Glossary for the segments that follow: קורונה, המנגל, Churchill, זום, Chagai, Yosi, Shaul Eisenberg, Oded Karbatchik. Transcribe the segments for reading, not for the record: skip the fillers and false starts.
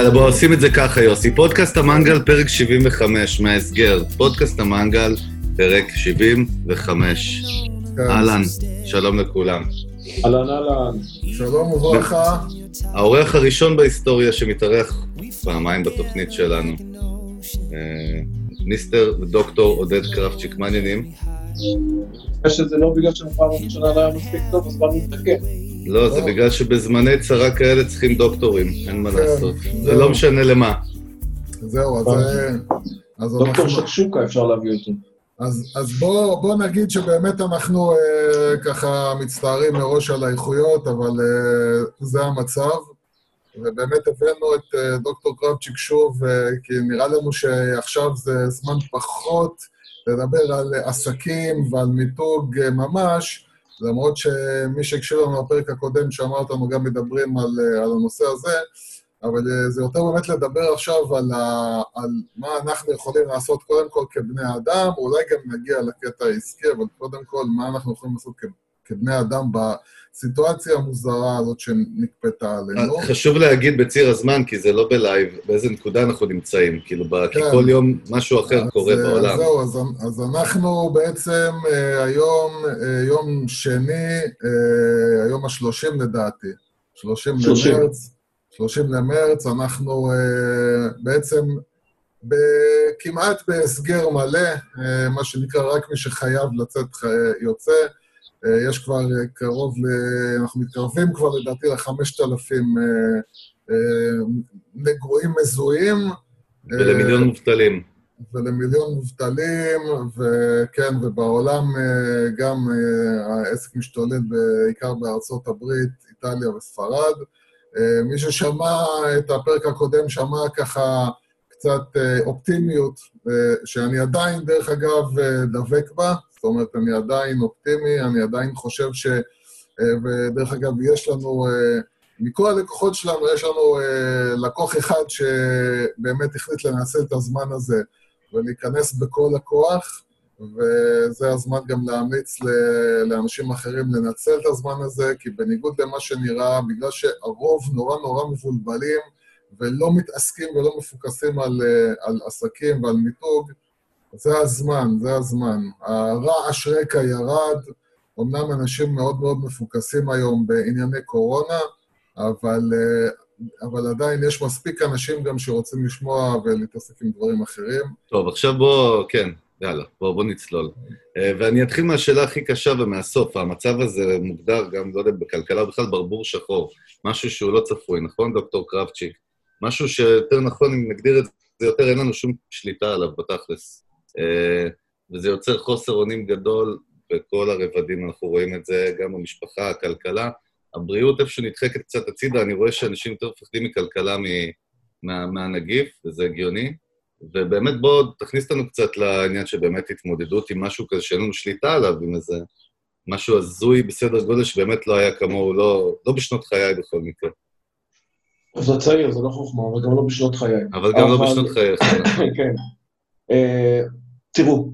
יאללה, בואו, עושים את זה ככה, יוסי. פודקאסט המנגל, פרק 75, מההסגר. פודקאסט המנגל, פרק 75. אהלן, שלום לכולם. אהלן, אהלן. שלום וברכה. האורח הראשון בהיסטוריה שמתארח פעמיים בתוכנית שלנו. מיסטר ודוקטור עודד קרבצ'יק, מה עניינים? שזה לא בגלל שנוכל הראשונה לא היה מספיק טוב, אז באנו מתקן. לא, זה בגלל שבזמני צרה כאלה צריכים דוקטורים, אין מה לעשות. זה לא משנה למה. זהו, אז... דוקטור שקשוקה אפשר להביא אותו. אז בואו נגיד שבאמת אנחנו ככה מצטערים מראש על האיכויות, אבל זה המצב. ובאמת הבאנו את דוקטור קרבצ'יק שוב, כי נראה לנו שעכשיו זה זמן פחות... לדבר על עסקים ועל מיתוג ממש, למרות שמי שהקשיב לנו בפרק הקודם שאמר אותנו גם מדברים על הנושא הזה, אבל זה יותר באמת לדבר עכשיו על מה אנחנו יכולים לעשות קודם כל כבני אדם, אולי גם נגיע לקטע העסקי, אבל קודם כל מה אנחנו יכולים לעשות כבני אדם בסיטואציה המוזרה הזאת שנקפתה עלינו. חשוב להגיד בציר הזמן, כי זה לא בלייב, באיזה נקודה אנחנו נמצאים, כאילו, כי כל יום משהו אחר קורה בעולם. זהו, אז אנחנו בעצם היום, יום שני, היום ה-30 לדעתי, 30 למרץ, אנחנו בעצם כמעט בהסגר מלא, מה שנקרא רק מי שחייב לצאת יוצא, יש כבר קרוב, אנחנו מתקרבים כבר לדעתי ל-5,000 נגועים מזוהים. ולמיליון מובטלים. ולמיליון מובטלים, וכן, ובעולם גם העסק משתולל בעיקר בארצות הברית, איטליה וספרד. מי ששמע את הפרק הקודם שמע ככה קצת אופטימיות, שאני עדיין דרך אגב דבק בה, זאת אומרת, אני עדיין אופטימי, אני עדיין חושב ש... ודרך אגב, יש לנו... מכל הלקוחות שלנו, יש לנו לקוח אחד שבאמת החליט לנצל את הזמן הזה, ולהיכנס בכל הכוח, וזה הזמן גם להמליץ לאנשים אחרים לנצל את הזמן הזה, כי בניגוד למה שנראה, בגלל שהרוב נורא מבולבלים, ולא מתעסקים ולא מפוקסים על עסקים ועל מיתוג, זה הזמן. הרעש רקע ירד, אמנם אנשים מאוד מפוקסים היום בענייני קורונה, אבל עדיין יש מספיק אנשים גם שרוצים לשמוע ולהתעסק עם דברים אחרים. טוב, עכשיו בוא, כן, יאללה, בוא נצלול. ואני אתחיל מהשאלה הכי קשה ומהסוף, המצב הזה מוגדר גם, לא יודע, בכלכלה בכלל ברבור שחור, משהו שהוא לא צפוי, נכון, דוקטור קרבצ'יק? משהו שיותר נכון, אם נגדיר את זה יותר, אין לנו שום שליטה עליו בתכלס. וזה יוצר חוסר אונים גדול בכל הרבדים, אנחנו רואים את זה, גם במשפחה, הכלכלה. הבריאות איפשהו נדחקת קצת הצידה, אני רואה שאנשים יותר מפחדים מכלכלה מהנגיף, וזה הגיוני. ובאמת בוא תכניס אותנו קצת לעניין שבאמת התמודדות עם משהו כזה שאין לנו שליטה עליו, עם איזה משהו הזוי בסדר גודל שבאמת לא היה כמוהו, לא בשנות חיי בכל מקרה. זה צעיר, זה לא חוכמה, אבל גם לא בשנות חיי. אבל גם לא בשנות חיי. כן. תראו,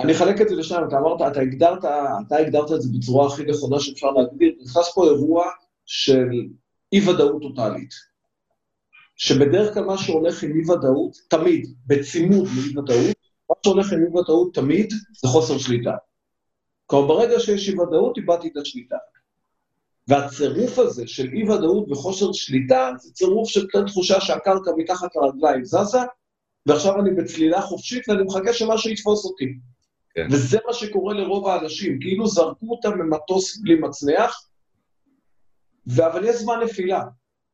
אני חלק את זה לשניים, אתה הגדרת את זה בצורה הכי נכונה שאפשר להגדיר, נכנס פה אירוע של אי-וודאות טוטלית, שבדרך כלל מה שהולך עם אי-וודאות, תמיד, בצימוד לאי-וודאות, מה שהולך עם אי-וודאות תמיד, זה חוסר שליטה. כלומר, ברגע שיש אי-וודאות, איבדתי את השליטה. והצירוף הזה של אי-וודאות וחוסר שליטה, זה צירוף של תחושה שהקרקע מתחת לרגליים זזה, ועכשיו אני בצלילה חופשית, ואני מחכה שמשהו יתפוס אותי. כן. וזה מה שקורה לרוב האנשים, כאילו זרקו אותם ממטוס בלי מצנח, אבל יש זמן נפילה.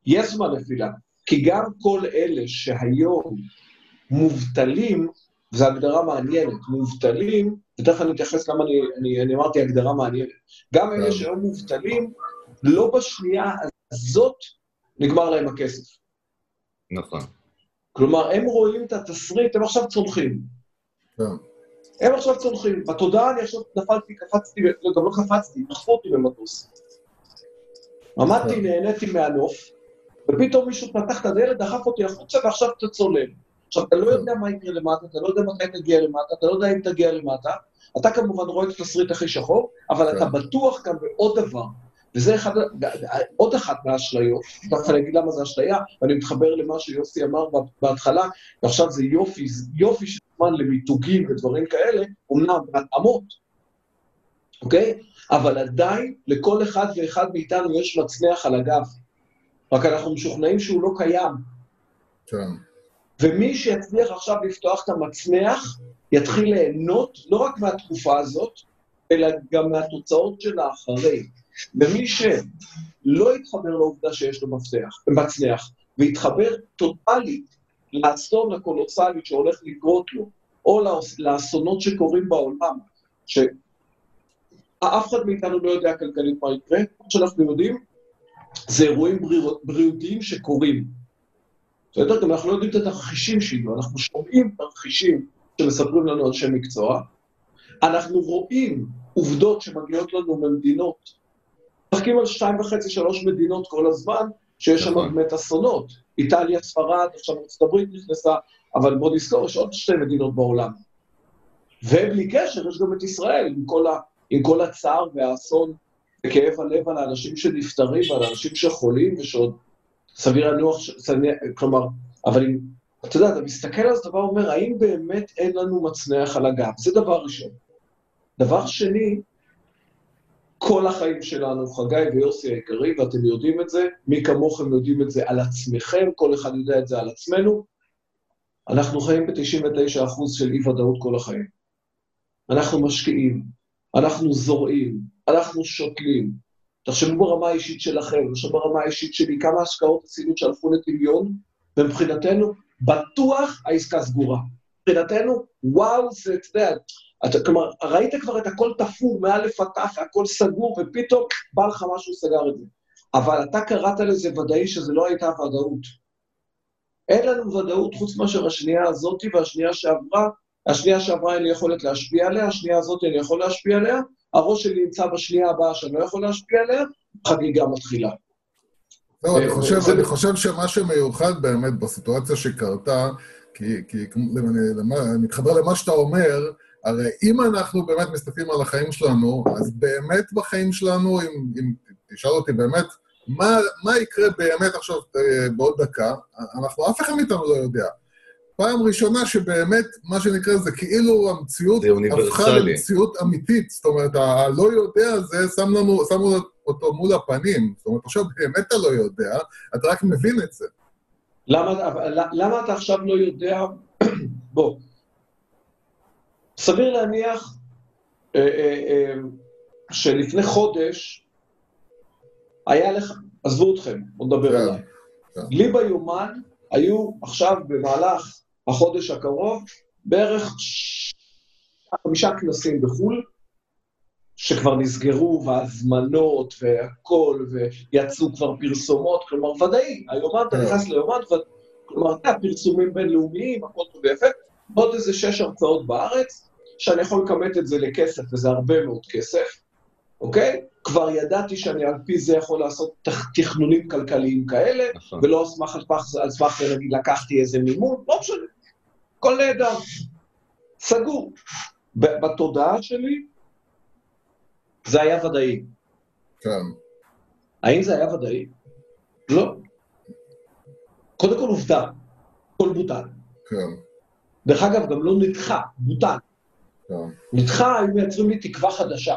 יש זמן נפילה. כי גם כל אלה שהיום מובטלים, וזו הגדרה מעניינת, מובטלים, ותכף אני מתייחס למה אני אמרתי הגדרה מעניינת, גם אלה שהיום מובטלים, לא בשנייה הזאת נגמר להם הכסף. נכון. כלומר, הם רואים את התסריט, הם עכשיו צונחים. הם עכשיו צונחים. בתודעה אני עכשיו קפצתי, נחפורתי במטוס. עמדתי, נהניתי מהנוף, ופתאום מישהו פתח את הדלת, דחף אותי החוצה, ועכשיו אתה צולל. עכשיו, אתה לא יודע מה יקרה למטה, אתה לא יודע מתי תגיע למטה, אתה לא יודע אם תגיע למטה, אתה כמובן רואה את התסריט הכי שחור, אבל אתה בטוח גם בעוד דבר, וזה עוד אחת מהאשליות, תכף אני אגיד למה זה אשליה, ואני מתחבר למה שיוסי אמר בהתחלה, ועכשיו זה יופי של זמן למיתוגים ודברים כאלה, אומנם בהתאמות, אוקיי? אבל עדיין לכל אחד ואחד מאיתנו יש מצנח על הגב, רק אנחנו משוכנעים שהוא לא קיים. כן. ומי שיצליח עכשיו לפתוח את המצנח, יתחיל ליהנות לא רק מהתקופה הזאת, אלא גם מהתוצאות של האחרי. ומי שלא יתחבר לעובדה שיש לו מצנח, ויתחבר טוטלית לאסון הקולוסלי שהולך לקרות לו, או לאסונות שקורים בעולם, שאף אחד מאיתנו לא יודע כלכלית מה יקרה, כמו שאנחנו יודעים, זה אירועים בריאותיים שקורים. בסדר? גם אנחנו לא יודעים את התרחישים שלנו, אנחנו שומעים תרחישים שמספרים לנו אנשי מקצוע, אנחנו רואים עובדות שמגיעות לנו ממדינות, מחכים על 2.5-3 מדינות כל הזמן, שיש שם באמת אסונות, איטליה, ספרד, עכשיו ארצות הברית נכנסה, אבל בוא נזכור, יש עוד 2 מדינות בעולם. ובלי קשר, יש גם את ישראל, עם כל הצער והאסון, וכאב הלב על האנשים שנפטרים, ועל האנשים שחולים, ושעוד סביר הנוח, כלומר, אבל אם, אתה יודע, אתה מסתכל על זה דבר אומר, האם באמת אין לנו מצנח על הגב? זה דבר ראשון. דבר שני, כל החיים שלנו, חגי ויוסי העיקרי, ואתם יודעים את זה, מי כמוכם יודעים את זה על עצמכם, כל אחד יודע את זה על עצמנו, אנחנו חיים ב-99% של אי-וודאות כל החיים. אנחנו משקיעים, אנחנו זורעים, אנחנו שותלים, תחשבו ברמה האישית שלכם, תחשבו ברמה האישית שלי, כמה השקעות הצילות שהלכו לטמיון, ומבחינתנו, בטוח העסקה סגורה. מבחינתנו, וואו, זה אצלנו. כלומר, ראית כבר את הכל תפור, מאלף עטף, הכל סגור, ופתאום בא לך משהו סגר את זה. אבל אתה קראת לזה ודאי שזה לא הייתה ודאות. אין לנו ודאות חוץ מאשר השנייה הזאת והשנייה שעברה, השנייה שעברה אין לי יכולת להשפיע עליה, השנייה הזאת אין לי יכול להשפיע עליה, הראש שלי נמצא בשנייה הבאה שאני לא יכול להשפיע עליה, חגיגה מתחילה. לא, אני חושב שמה שמיוחד באמת בסיטואציה שקרתה, כי אני מתחבר למה שאתה אומר, הרי אם אנחנו באמת מסתכלים על החיים שלנו, אז באמת בחיים שלנו, אם תשאל אותי באמת, מה יקרה באמת עכשיו בעוד דקה, אנחנו אף אחד מאיתנו לא יודע. פעם ראשונה שבאמת מה שנקרא זה כאילו המציאות הפכה למציאות אמיתית, זאת אומרת, הלא יודע זה שמנו אותו מול הפנים, זאת אומרת, עכשיו באמת אתה לא יודע, אתה רק מבין את זה. למה אתה עכשיו לא יודע? בוא, סביר להניח שלפני חודש היה לך, עזבו אתכם, בוא נדבר עליי. לי ביומן היו עכשיו במהלך החודש הקרוב בערך 5 כנסים בחול, שכבר נסגרו והזמנות והכל, ויצאו כבר פרסומות, כלומר ודאי, היומן אתה נכנס ליומן, כלומר פרסומים בינלאומיים, הכל טוב ויפה, עוד איזה 6 הרצאות בארץ, שאני יכול לקמת את זה לכסף, וזה הרבה מאוד כסף, אוקיי? כבר ידעתי שאני על פי זה יכול לעשות תכנונים כלכליים כאלה, ולא אשמח על סמך להגיד, לקחתי איזה מימון, לא משנה, כל נהדר, סגור. בתודעה שלי, זה היה ודאי. כן. האם זה היה ודאי? לא. קודם כל עובדה, כל בוטן. כן. דרך אגב, גם לא נדחה, בוטן. כן. נדחה, הם מייצרים לי תקווה חדשה.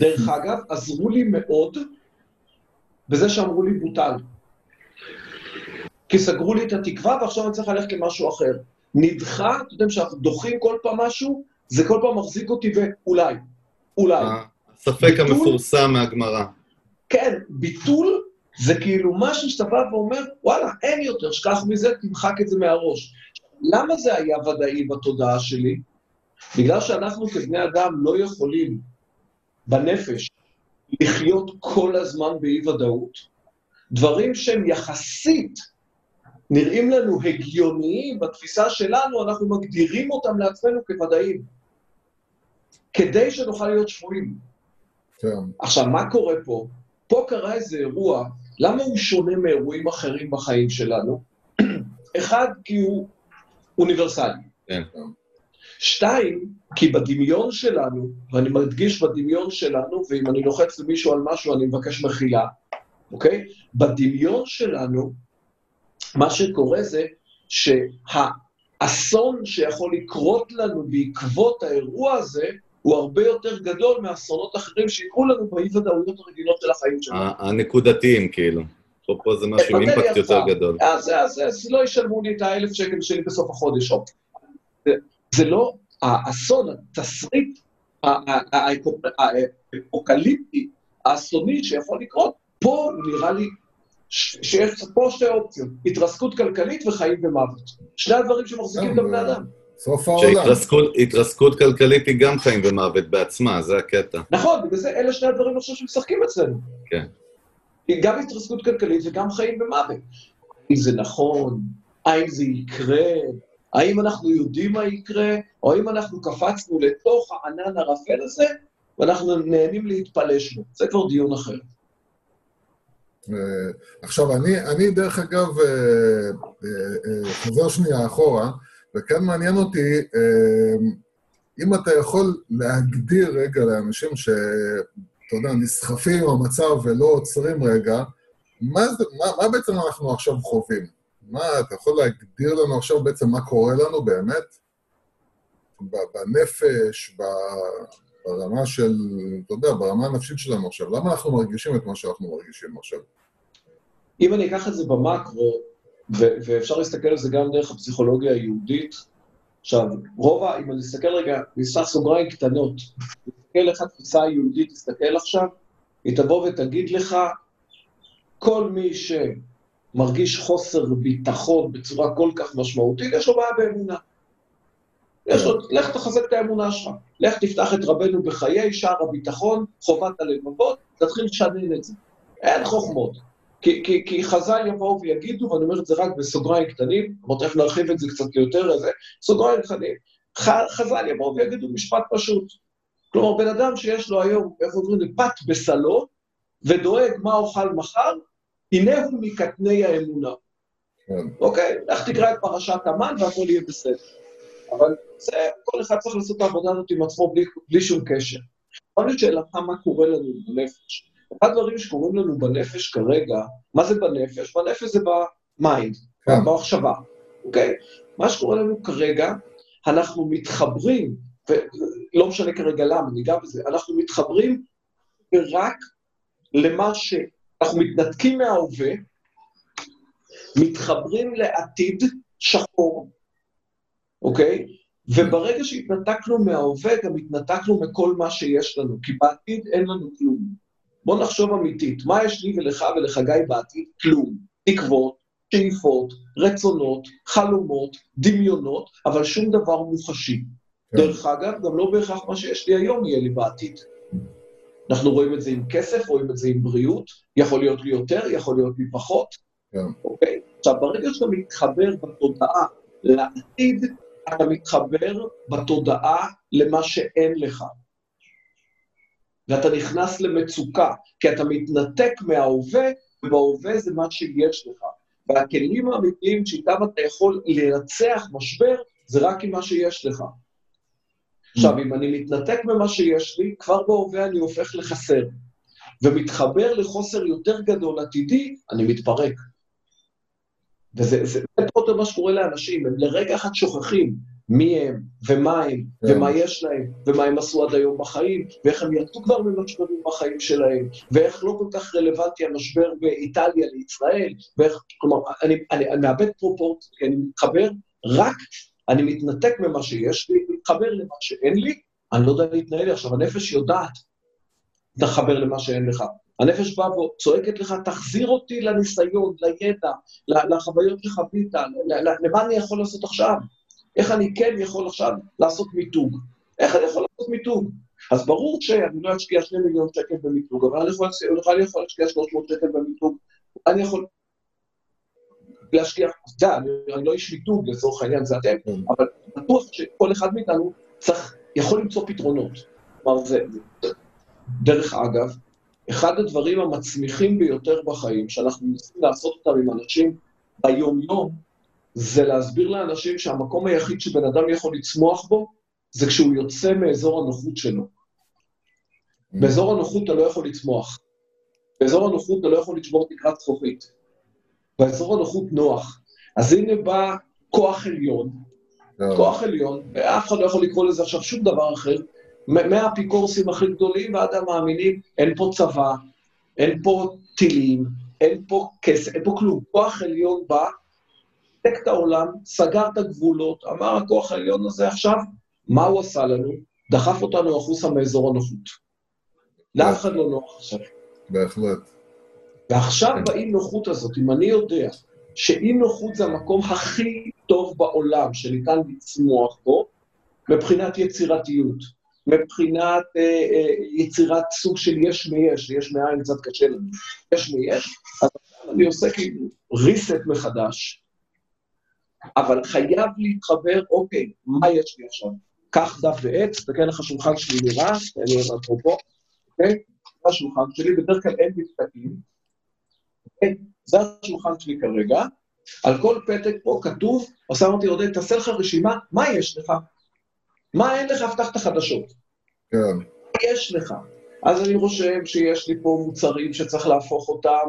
דרך אגב, עזרו לי מאוד בזה שאמרו לי בוטל. כי סגרו לי את התקווה, ועכשיו אני צריך ללכת למשהו אחר. נדחה, אתם יודעים שאנחנו דוחים כל פעם משהו, זה כל פעם מחזיק אותי ואולי, אולי. הספק המפורסם מהגמרא. כן, ביטול זה כאילו משהו שאתה בא ואומר, וואלה, אין יותר, שכח מזה, תמחק את זה מהראש. למה זה היה ודאי בתודעה שלי? בגלל שאנחנו כבני אדם לא יכולים בנפש, לחיות כל הזמן באי ודאות, דברים שהם יחסית נראים לנו הגיוניים בתפיסה שלנו, אנחנו מגדירים אותם לעצמנו כוודאים, כדי שנוכל להיות שפויים. כן. עכשיו, מה קורה פה? פה קרה איזה אירוע, למה הוא שונה מאירועים אחרים בחיים שלנו? אחד, כי הוא אוניברסלי. כן. שתיים, כי בדמיון שלנו, ואני מדגיש בדמיון שלנו, ואם אני לוחץ למישהו על משהו, אני מבקש מחילה, אוקיי? בדמיון שלנו, מה שקורה זה שהאסון שיכול לקרות לנו בעקבות האירוע הזה, הוא הרבה יותר גדול מהאסונות אחרים שיקרו לנו באי-ודאויות הרגילות של החיים שלנו. הנקודתיים, כאילו. פה זה משהו עם אימפקט יותר גדול. אז לא ישלמו לי את ה1,000 שקל שלי בסוף החודש. זה לא האסון, התסריט האפוקליפטי, האסוני שיכול לקרות, פה נראה לי שיש פה שתי אופציות, התרסקות כלכלית וחיים במוות. שני הדברים שמחזיקים את הבני אדם. סוף העולם. שהתרסקות כלכלית היא גם חיים ומוות בעצמה, זה הקטע. נכון, בגלל זה אלה שני הדברים עכשיו שמשחקים אצלנו. כן. היא גם התרסקות כלכלית וגם חיים במוות. אם זה נכון, האם זה יקרה, האם אנחנו יודעים מה יקרה, או האם אנחנו קפצנו לתוך הענן הרפל הזה, ואנחנו נהנים להתפלש בו. זה כבר דיון אחר. עכשיו, אני דרך אגב חוזר שנייה אחורה, וכאן מעניין אותי, אם אתה יכול להגדיר רגע לאנשים ש... אתה יודע, נסחפים המצב ולא עוצרים רגע, מה בעצם אנחנו עכשיו חווים? אתה יכול להגדיר לנו עכשיו בעצם מה קורה לנו באמת? בנפש, ברמה של, אתה יודע, ברמה הנפשית שלנו עכשיו. למה אנחנו מרגישים את מה שאנחנו מרגישים עכשיו? אם אני אקח את זה במקרו, ואפשר להסתכל על זה גם דרך הפסיכולוגיה היהודית, עכשיו, רוב, אם אני אסתכל רגע, נפתח סוגריים קטנות, תסתכל לך תפיסה יהודית, תסתכל עכשיו, היא תבוא ותגיד לך, כל מי שמרגיש חוסר ביטחון בצורה כל כך משמעותית, יש לו בעיה באמונה. לך תחזק את האמונה שלך, לך תפתח את רבנו בחיי, שער הביטחון, חובת הלבבות, תתחיל לשנן את זה. אין חוכמות. כי חז"ל יבואו ויגידו, ואני אומר את זה רק בסוגריים קטנים, אבל תכף נרחיב את זה קצת יותר, סוגריים קטנים. חז"ל יבואו ויגידו משפט פשוט. כלומר, בן אדם שיש לו היום, איך אומרים, פת בסלו, ודואג מה אוכל מחר, הנה הוא מקטני האמונה. אוקיי? לך תקרא את פרשת המן, והכל יהיה בסדר. אבל זה, כל אחד צריך לעשות את העבודה הזאת עם עצמו, בלי שום קשר. אבל יש שאלה מה קורה לנו בנפש. אחד הדברים שקוראים לנו בנפש כרגע, מה זה בנפש? בנפש זה במיינד, במחשבה. אוקיי? מה שקורה לנו כרגע, אנחנו מתחברים, ולא משנה כרגע למה, ניגע בזה, אנחנו מתחברים רק למה שאנחנו מתנתקים מההווה, מתחברים לעתיד שחור, אוקיי? וברגע שהתנתקנו מההווה, גם התנתקנו מכל מה שיש לנו, כי בעתיד אין לנו כלום. בואו נחשוב אמיתית, מה יש לי ולך ולחגי בעתיד? כלום, תקוות, שאיפות, רצונות, חלומות, דמיונות, אבל שום דבר מוחשי. דרך אגב, גם לא בהכרח מה שיש לי היום יהיה לי בעתיד. אנחנו רואים את זה עם כסף, רואים את זה עם בריאות, יכול להיות לי יותר, יכול להיות לי פחות. אוקיי? עכשיו, ברגע שאתה מתחבר בתודעה לעתיד, אתה מתחבר בתודעה למה שאין לך. ואתה נכנס למצוקה, כי אתה מתנתק מההווה, ובהווה זה מה שיש לך. והכלים האמיתיים שאיתם אתה יכול לנצח משבר, זה רק עם מה שיש לך. עכשיו, אם אני מתנתק ממה שיש לי, כבר בהווה אני הופך לחסר, ומתחבר לחוסר יותר גדול עתידי, אני מתפרק. וזה פרוטו מה שקורה לאנשים, הם לרגע אחד שוכחים מי הם, ומה הם, ומה יש להם, ומה הם עשו עד היום בחיים, ואיך הם ירדו כבר ממשברים בחיים שלהם, ואיך לא כל כך רלוונטי המשבר באיטליה לישראל, ואיך, כלומר, אני מאבד פרופורציה, כי אני מתחבר רק... אני מתנתק ממה שיש לי, מתחבר למה שאין לי, אני לא יודע להתנהל. עכשיו, הנפש יודעת, תחבר למה שאין לך. הנפש באה וצועקת לך, תחזיר אותי לניסיון, לידע, לחוויות שחווית, למה אני יכול לעשות עכשיו? איך אני כן יכול עכשיו לעשות מיתוג? איך אני יכול לעשות מיתוג? אז ברור שאני לא אשקיע 2 מיליון שקל במיתוג, אבל אני יכול להשקיע 300 שקל במיתוג, אני יכול... להשקיע, זה, אני לא איש מיתוג לצורך העניין, זה אתם, אבל בטוח שכל אחד מאיתנו צריך, יכול למצוא פתרונות. כלומר, זה, דרך אגב, אחד הדברים המצמיחים ביותר בחיים, שאנחנו מנסים לעשות אותם עם אנשים ביום יום, זה להסביר לאנשים שהמקום היחיד שבן אדם יכול לצמוח בו, זה כשהוא יוצא מאזור הנוחות שלו. באזור הנוחות אתה לא יכול לצמוח. באזור הנוחות אתה לא יכול לשבור תקרת זכוכית. באזור הנוחות נוח. אז הנה בא כוח עליון, כוח עליון, ואף אחד לא יכול לקרוא לזה עכשיו שום דבר אחר, מהאפיקורסים הכי גדולים ועד המאמינים, אין פה צבא, אין פה טילים, אין פה כסף, אין פה כלום. כוח עליון בא, תק את העולם, סגר את הגבולות, אמר הכוח העליון הזה עכשיו, מה הוא עשה לנו? דחף אותנו החוצה מאזור הנוחות. לאף אחד לא נוח עכשיו. בהחלט. ועכשיו באי נוחות הזאת, אם אני יודע שאי נוחות זה המקום הכי טוב בעולם שניתן לצמוח בו, מבחינת יצירתיות. מבחינת יצירת סוג של יש מיש, יש מאין קצת קשה לנו, יש מיש, אז אני עושה כאילו ריסט מחדש, אבל חייב להתחבר, אוקיי, מה יש לי עכשיו? קח דף ועץ, תקן לך שולחן שלי נראה, אני אפרופו, אוקיי? זה השולחן שלי, בדרך כלל אין מפתקים, אוקיי? זה השולחן שלי כרגע, על כל פתק פה כתוב, עושה אותי עודד, תעשה לך רשימה, מה יש לך? מה אין לך? הבטחת חדשות. כן. מה יש לך? אז אני רושם שיש לי פה מוצרים שצריך להפוך אותם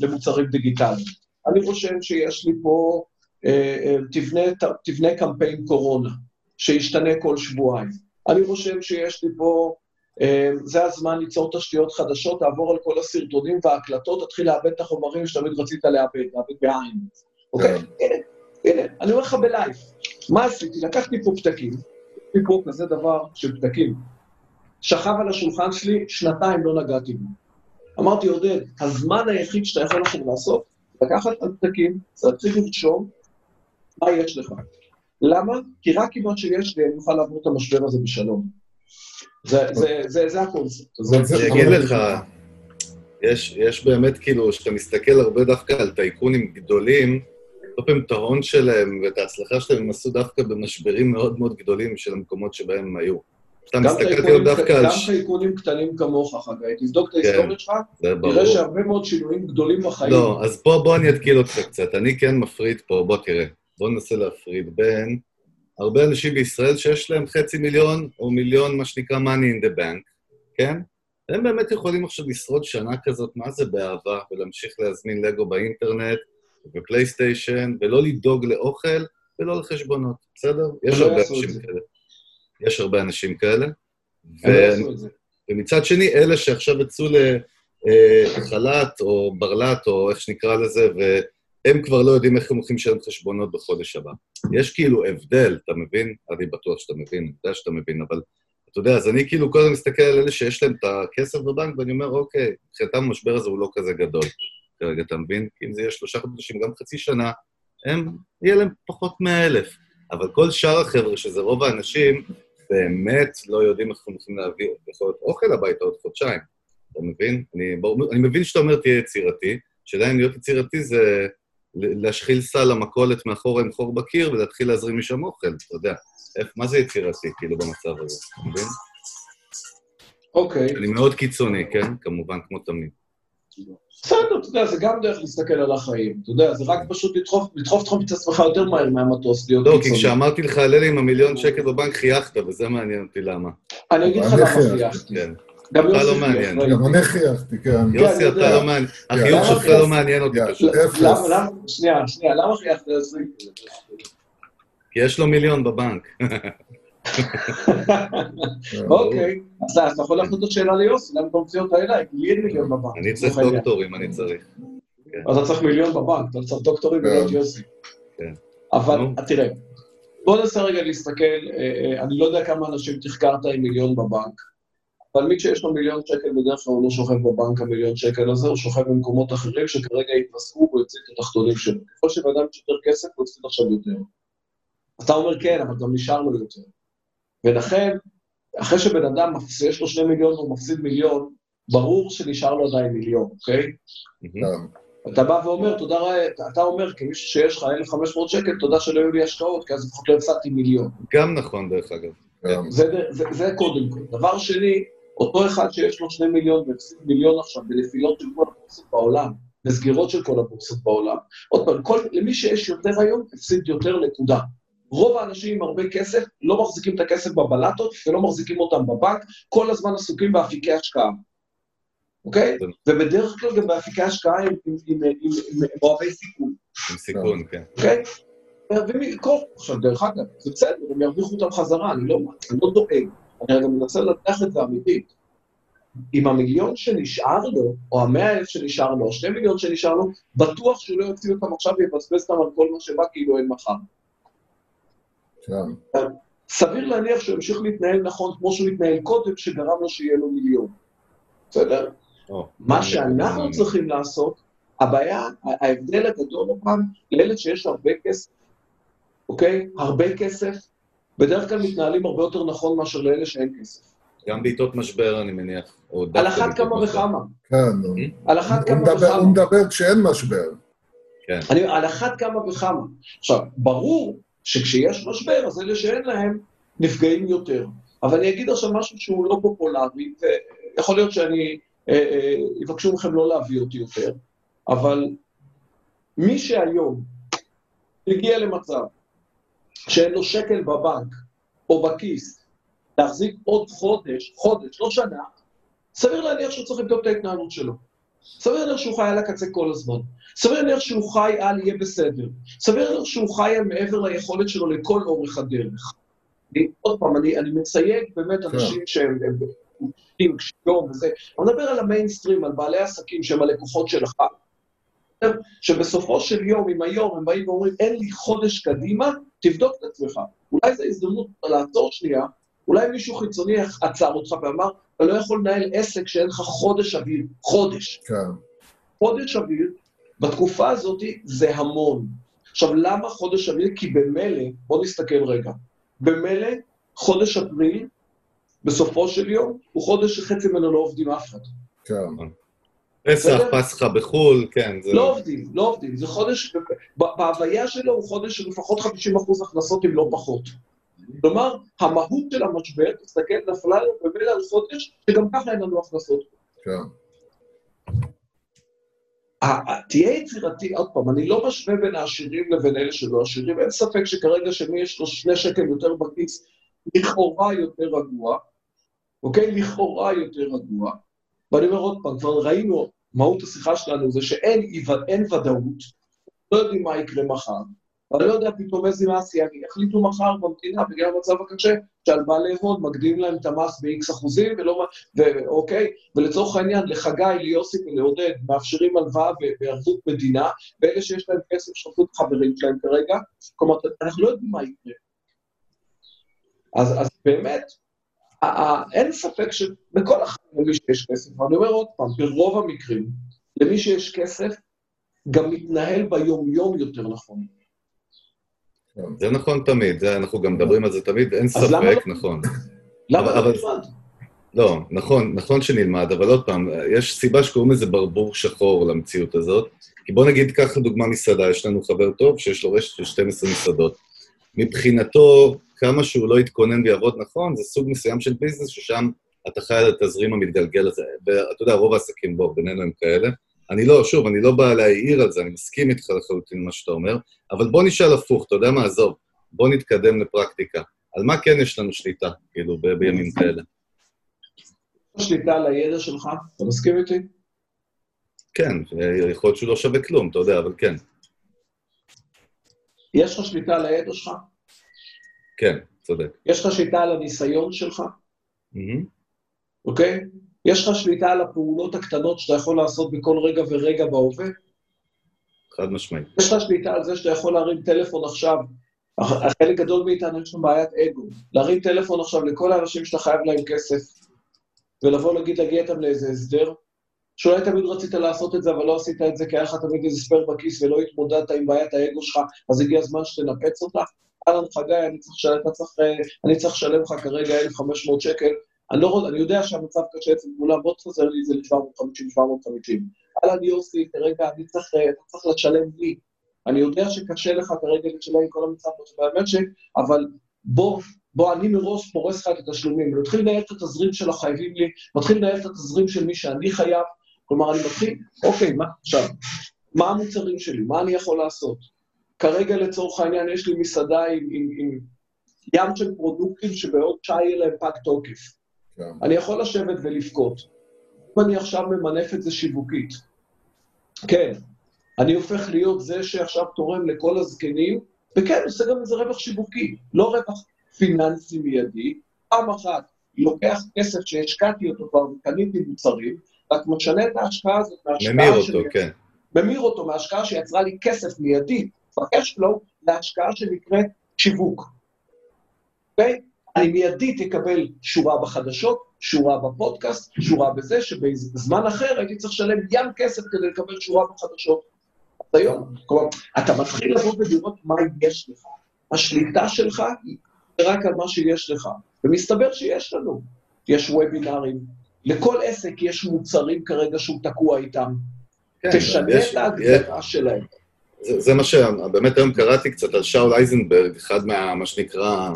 למוצרים דיגיטליים. אני רושם שיש לי פה, תבנה קמפיין קורונה, שישתנה כל שבועיים. אני רושם שיש לי פה, זה הזמן ליצור תשתיות חדשות, לעבור על כל הסרטונים וההקלטות, תתחיל לאבד את החומרים שתמיד רצית לאבד בעין. אוקיי? הנה, אני אומר לך בלייב. מה עשיתי? לקחתי פה פתקים, לקחתי פה כזה דבר של פתקים, שכב על השולחן שלי, שנתיים לא נגעתי בו. אמרתי, עודד, הזמן היחיד שאתה יכול עכשיו לעשות, לקחת על פתקים, צריך לרשום, מה יש לך? למה? כי רק כמעט שיש לי, אני אוכל לעבור את המשבר הזה בשלום. זה הקונספט. אני אגיד לך, יש באמת כאילו, שאתה מסתכל הרבה דווקא על טייקונים גדולים, פעמים את ההון שלהם ואת ההצלחה שלהם הם עשו דווקא במשברים מאוד מאוד גדולים של המקומות שבהם הם היו. אתה מסתכלתי עוד דווקא על... גם טייקונים קטנים כמוך, חגי. תבדוק את ההיסטוריה שלך, תראה שהרבה מאוד שינויים גדולים בחיים. לא, אז בוא אני אתקיל אותך קצת. אני כן מפריד פה, בוא תראה. בוא ננסה להפריד בין הרבה אנשים בישראל שיש להם 500,000 או 1,000,000, מה שנקרא money in the bank, כן? הם באמת יכולים עכשיו לשרוד שנה כזאת, מה זה באהבה, ולהמשיך להזמין לגו באינטרנט, ופלייסטיישן, ולא לדאוג לאוכל, ולא לחשבונות, בסדר? יש הרבה אנשים כאלה. יש הרבה אנשים כאלה. ומצד שני, אלה שעכשיו יצאו לחל"ת, או ברל"ת, או איך שנקרא לזה, והם כבר לא יודעים איך הם הולכים לשלם חשבונות בחודש הבא. יש כאילו הבדל, אתה מבין? אני בטוח שאתה מבין, אני יודע שאתה מבין, אבל אתה יודע, אז אני כאילו קודם מסתכל על אלה שיש להם את הכסף בבנק, ואני אומר, אוקיי, מבחינתם המשבר הזה הוא לא כזה גדול. כרגע, אתה מבין? אם זה יהיה 3 חודשים, גם חצי שנה, יהיה להם פחות 100,000. אבל כל שאר החבר'ה, שזה רוב האנשים, באמת לא יודעים איך הם יכולים להביא עוד אוכל הביתה עוד חודשיים. אתה מבין? אני מבין שאתה אומר, תהיה יצירתי, שאלה אם להיות יצירתי זה להשחיל סל המכולת מאחור עם חור בקיר, ולהתחיל להזרים משם אוכל, אתה יודע. מה זה יצירתי, כאילו, במצב הזה? אתה מבין? אוקיי. אני מאוד קיצוני, כן? כמובן, כמו תמיד. בסדר, אתה יודע, זה גם דרך להסתכל על החיים, אתה יודע, זה רק פשוט לדחוף את עצמך יותר מהר מהמטוס, להיות קיצוני. לא, כי כשאמרתי לך, עלה לי עם 1,000,000 שקל בבנק, חייכת, וזה מעניין אותי למה. אני אגיד לך למה חייכתי. גם יוסי חייכתי. גם אני חייכתי, כן. יוסי, אתה לא מעניין. החיוך שלך לא מעניין אותי. שנייה, למה חייכת יוסי? כי יש לו 1,000,000 בבנק. אוקיי, אז אתה יכול להחנות את השאלה ליוסי, למה אתה מציע אותה אליי? לי אין 1,000,000 בבנק. אני צריך דוקטורים, אני צריך. אז אתה צריך 1,000,000 בבנק, אתה צריך דוקטורים ולהיות יוסי. אבל תראה, בוא ננסה רגע להסתכל, אני לא יודע כמה אנשים תחקרת עם 1,000,000 בבנק, אבל מי שיש לו 1,000,000 שקל בדרך כלל הוא לא שוכב בבנק ה1,000,000 שקל הזה, הוא שוכב במקומות אחרים שכרגע התרסקו ויוצאים את התחתונים שלו. ככל שבאדם יותר כסף, הוא יוצאים עכשיו יותר. אתה אומר כן, אבל גם נשאר לו יותר. ולכן, אחרי שבן אדם יש לו 2,000,000 והוא מפסיד 1,000,000, ברור שנשאר לו עדיין 1,000,000, אוקיי? אתה בא ואומר, אתה אומר, כי מישהו שיש לך 1,500 שקל, תודה שלא יהיו לי השקעות, כי אז לפחות לא הפסדתי 1,000,000. גם נכון, דרך אגב. זה קודם כל. דבר שני, אותו אחד שיש לו 2,000,000 והפסיד 1,000,000 עכשיו, בנפילות של כל הפרסים בעולם, לסגירות של כל הבורסות בעולם. עוד פעם, למי שיש יותר היום, הפסיד יותר נקודה. רוב האנשים עם הרבה כסף לא מחזיקים את הכסף בבלטות, ולא מחזיקים אותם בבנק, כל הזמן עסוקים באפיקי השקעה. אוקיי? ובדרך כלל גם באפיקי השקעה עם אוהבי סיכון. עם סיכון, כן. אוקיי? מרווים מכל, עכשיו דרך אגב, זה בסדר, הם ירוויחו אותם חזרה, אני לא דואג, אני גם מנסה לדרך את זה אמיתית. אם המיליון שנשאר לו, או 100,000 שנשאר לו, או 2 מיליון שנשאר לו, בטוח שהוא לא יוציא אותם עכשיו ויבזבז אותם על כל מה שבא כאילו אין מחר. כן. סביר להניח שהוא המשיך להתנהל נכון כמו שהוא התנהל קודם, שגרם לו שיהיה לו מיליון. בסדר? מה שאנחנו צריכים לעשות, הבעיה, ההבדל הגדול הפעם, לילד שיש הרבה כסף, אוקיי? הרבה כסף, בדרך כלל מתנהלים הרבה יותר נכון מאשר לאלה שאין כסף. גם בעיתות משבר, אני מניח. על אחת כמה וכמה. כן. על אחת כמה וכמה. הוא מדבר כשאין משבר. כן. על אחת כמה וכמה. עכשיו, ברור שכשיש משבר, אז אלה שאין להם נפגעים יותר. אבל אני אגיד עכשיו משהו שהוא לא פופולרי, ויכול להיות שאני, יבקשו מכם לא להביא אותי יותר, אבל מי שהיום הגיע למצב שאין לו שקל בבנק או בכיס, להחזיק עוד חודש, לא שנה, סביר להניח שהוא צריך לבדוק את ההתנהלות שלו. סביר להניח שהוא חי על הקצה כל הזמן. סביר להניח שהוא חי על יהיה בסדר. סביר להניח שהוא חי על מעבר ליכולת שלו לכל אורך הדרך. עוד פעם, אני מצייג באמת אנשים שהם קשישים, קשישים וזה. אני מדבר על המיינסטרים, על בעלי עסקים שהם הלקוחות שלך. שבסופו של יום, אם היום הם באים ואומרים, אין לי חודש קדימה, תבדוק את עצמך. אולי זו הזדמנות לעצור שנייה, אולי מישהו חיצוני עצר אותך ואמר, אתה לא יכול לנהל עסק שאין לך חודש אוויר, חודש. כן. חודש אוויר, בתקופה הזאת זה המון. עכשיו, למה חודש אוויר? כי במלא, בוא נסתכל רגע, במלא חודש אפריל, בסופו של יום, הוא חודש שחצי ממנו לא עובדים אף אחד. כן. פסח, פסחה בחול, כן. לא עובדים, לא עובדים. זה חודש, בהוויה שלו הוא חודש שלפחות 50% הכנסות אם לא פחות. כלומר, המהות של המשבר, תסתכל, נפלה לו במילה על חודש, שגם ככה אין לנו הכנסות. כן. תהיה יצירתי, עוד פעם, אני לא משווה בין העשירים לבין אלה שלא עשירים, אין ספק שכרגע שמי יש לו 2 שקל יותר בכיס, לכאורה יותר רגוע, אוקיי? לכאורה יותר רגוע. ואני אומר עוד פעם, כבר ראינו, מהות השיחה שלנו זה שאין ודאות, לא יודעים מה יקרה מחר, אבל לא יודע פתאום איזה מעשייה, יחליטו מחר במדינה, בגלל המצב הקשה, שעל בעלי הון מקדימים להם את המס ב-X%, ולצורך העניין, לחגי, ליוסי ולעודד, מאפשרים הלוואה בערבות מדינה, ואלה שיש להם כסף שותפות חברים שלהם כרגע, כלומר, אנחנו לא יודעים מה יקרה. אז באמת, אין ספק שבכל אחד למי שיש כסף, ואני אומר עוד פעם, ברוב המקרים, למי שיש כסף, גם מתנהל ביום-יום יותר נכון. זה נכון תמיד, אנחנו גם מדברים על זה תמיד, אין ספק, נכון. למה לא נלמד? לא, נכון שנלמד, אבל עוד פעם, יש סיבה שקוראים איזה ברבור שחור למציאות הזאת, כי בוא נגיד כך לדוגמה מסעדה, יש לנו חבר טוב שיש לו רשת של 12 מסעדות. מבחינתו, כמה שהוא לא יתכונן ויעבוד נכון, זה סוג מסוים של ביזנס ששם אתה חי על התזרים המתגלגל הזה, ואתה יודע, רוב העסקים בו, בינינו הם כאלה, אני לא בא להעיר על זה, אני מסכים איתך לחלוטין מה שאתה אומר, אבל בוא נשאל הפוך, אתה יודע מה, עזוב, בוא נתקדם לפרקטיקה, על מה כן יש לנו שליטה, כאילו, בימים כאלה? שליטה על הידע שלך, אתה מסכים איתי? כן, יכול להיות שהוא לא שווה כלום, אתה יודע, אבל כן. יש לך שליטה על הידע שלך? כן, צודק. יש לך שליטה על הניסיון שלך? אוקיי? יש לך שליטה על הפעולות הקטנות שאתה יכול לעשות בכל רגע ורגע בהווה? חד משמעית. יש לך שליטה על זה שאתה יכול להרים טלפון עכשיו, החלק גדול מאיתנו יש לנו בעיית אגו, להרים טלפון עכשיו לכל האנשים שאתה חייב להם כסף, ולבוא להגיד להגיע איתם לאיזה הסדר, שאולי תמיד רצית לעשות את זה, אבל לא עשית את זה, כי היה לך תמיד איזה ספר בכיס ולא התמודדת עם בעיית האגו שלך, אז הגיע הזמן שתנפץ אותה. אלן חגי, אני צריך לשלם לך כרגע 1,500 שקל, אני יודע שהמצב קשה אצל כולם, בוא תחזר לי זה ל-750. אלן יוסי, כרגע אתה צריך לשלם לי, אני יודע שקשה לך כרגע לשלם עם כל המצב במשק, אבל בוא אני מראש פורס לך את התשלומים, מתחיל לנהל את התזרים של החייבים לי, מתחיל לנהל את התזרים של מי שאני חייב, כלומר, אני מתחיל, אוקיי, עכשיו, מה המוצרים שלי? מה אני יכול לעשות? כרגע לצורך העניין יש לי מסעדה עם ים של פרודוקטים שבעוד שעה יהיה להם פג תוקף. אני יכול לשבת ולבכות. אם אני עכשיו ממנף את זה שיווקית, כן, אני הופך להיות זה שעכשיו תורם לכל הזקנים, וכן, עושה גם איזה רווח שיווקי, לא רווח פיננסי מיידי, פעם אחת לוקח כסף שהשקעתי אותו כבר וקניתי מוצרים, רק משנה את ההשקעה הזאת, ממיר אותו, כן. ממיר אותו מההשקעה שיצרה לי כסף מיידי, מבקש לו להשקעה שנקראת שיווק. אני מיידית אקבל שורה בחדשות, שורה בפודקאסט, שורה בזה, שבזמן אחר הייתי צריך לשלם ים כסף כדי לקבל שורה בחדשות. אז היום, כלומר, אתה מתחיל לבוא ולראות מה יש לך. השליטה שלך היא רק על מה שיש לך. ומסתבר שיש לנו. יש וובינרים, לכל עסק יש מוצרים כרגע שהוא תקוע איתם. תשנה את ההגדרה שלהם. זה מה שבאמת היום קראתי קצת על שאול אייזנברג, אחד מה שנקרא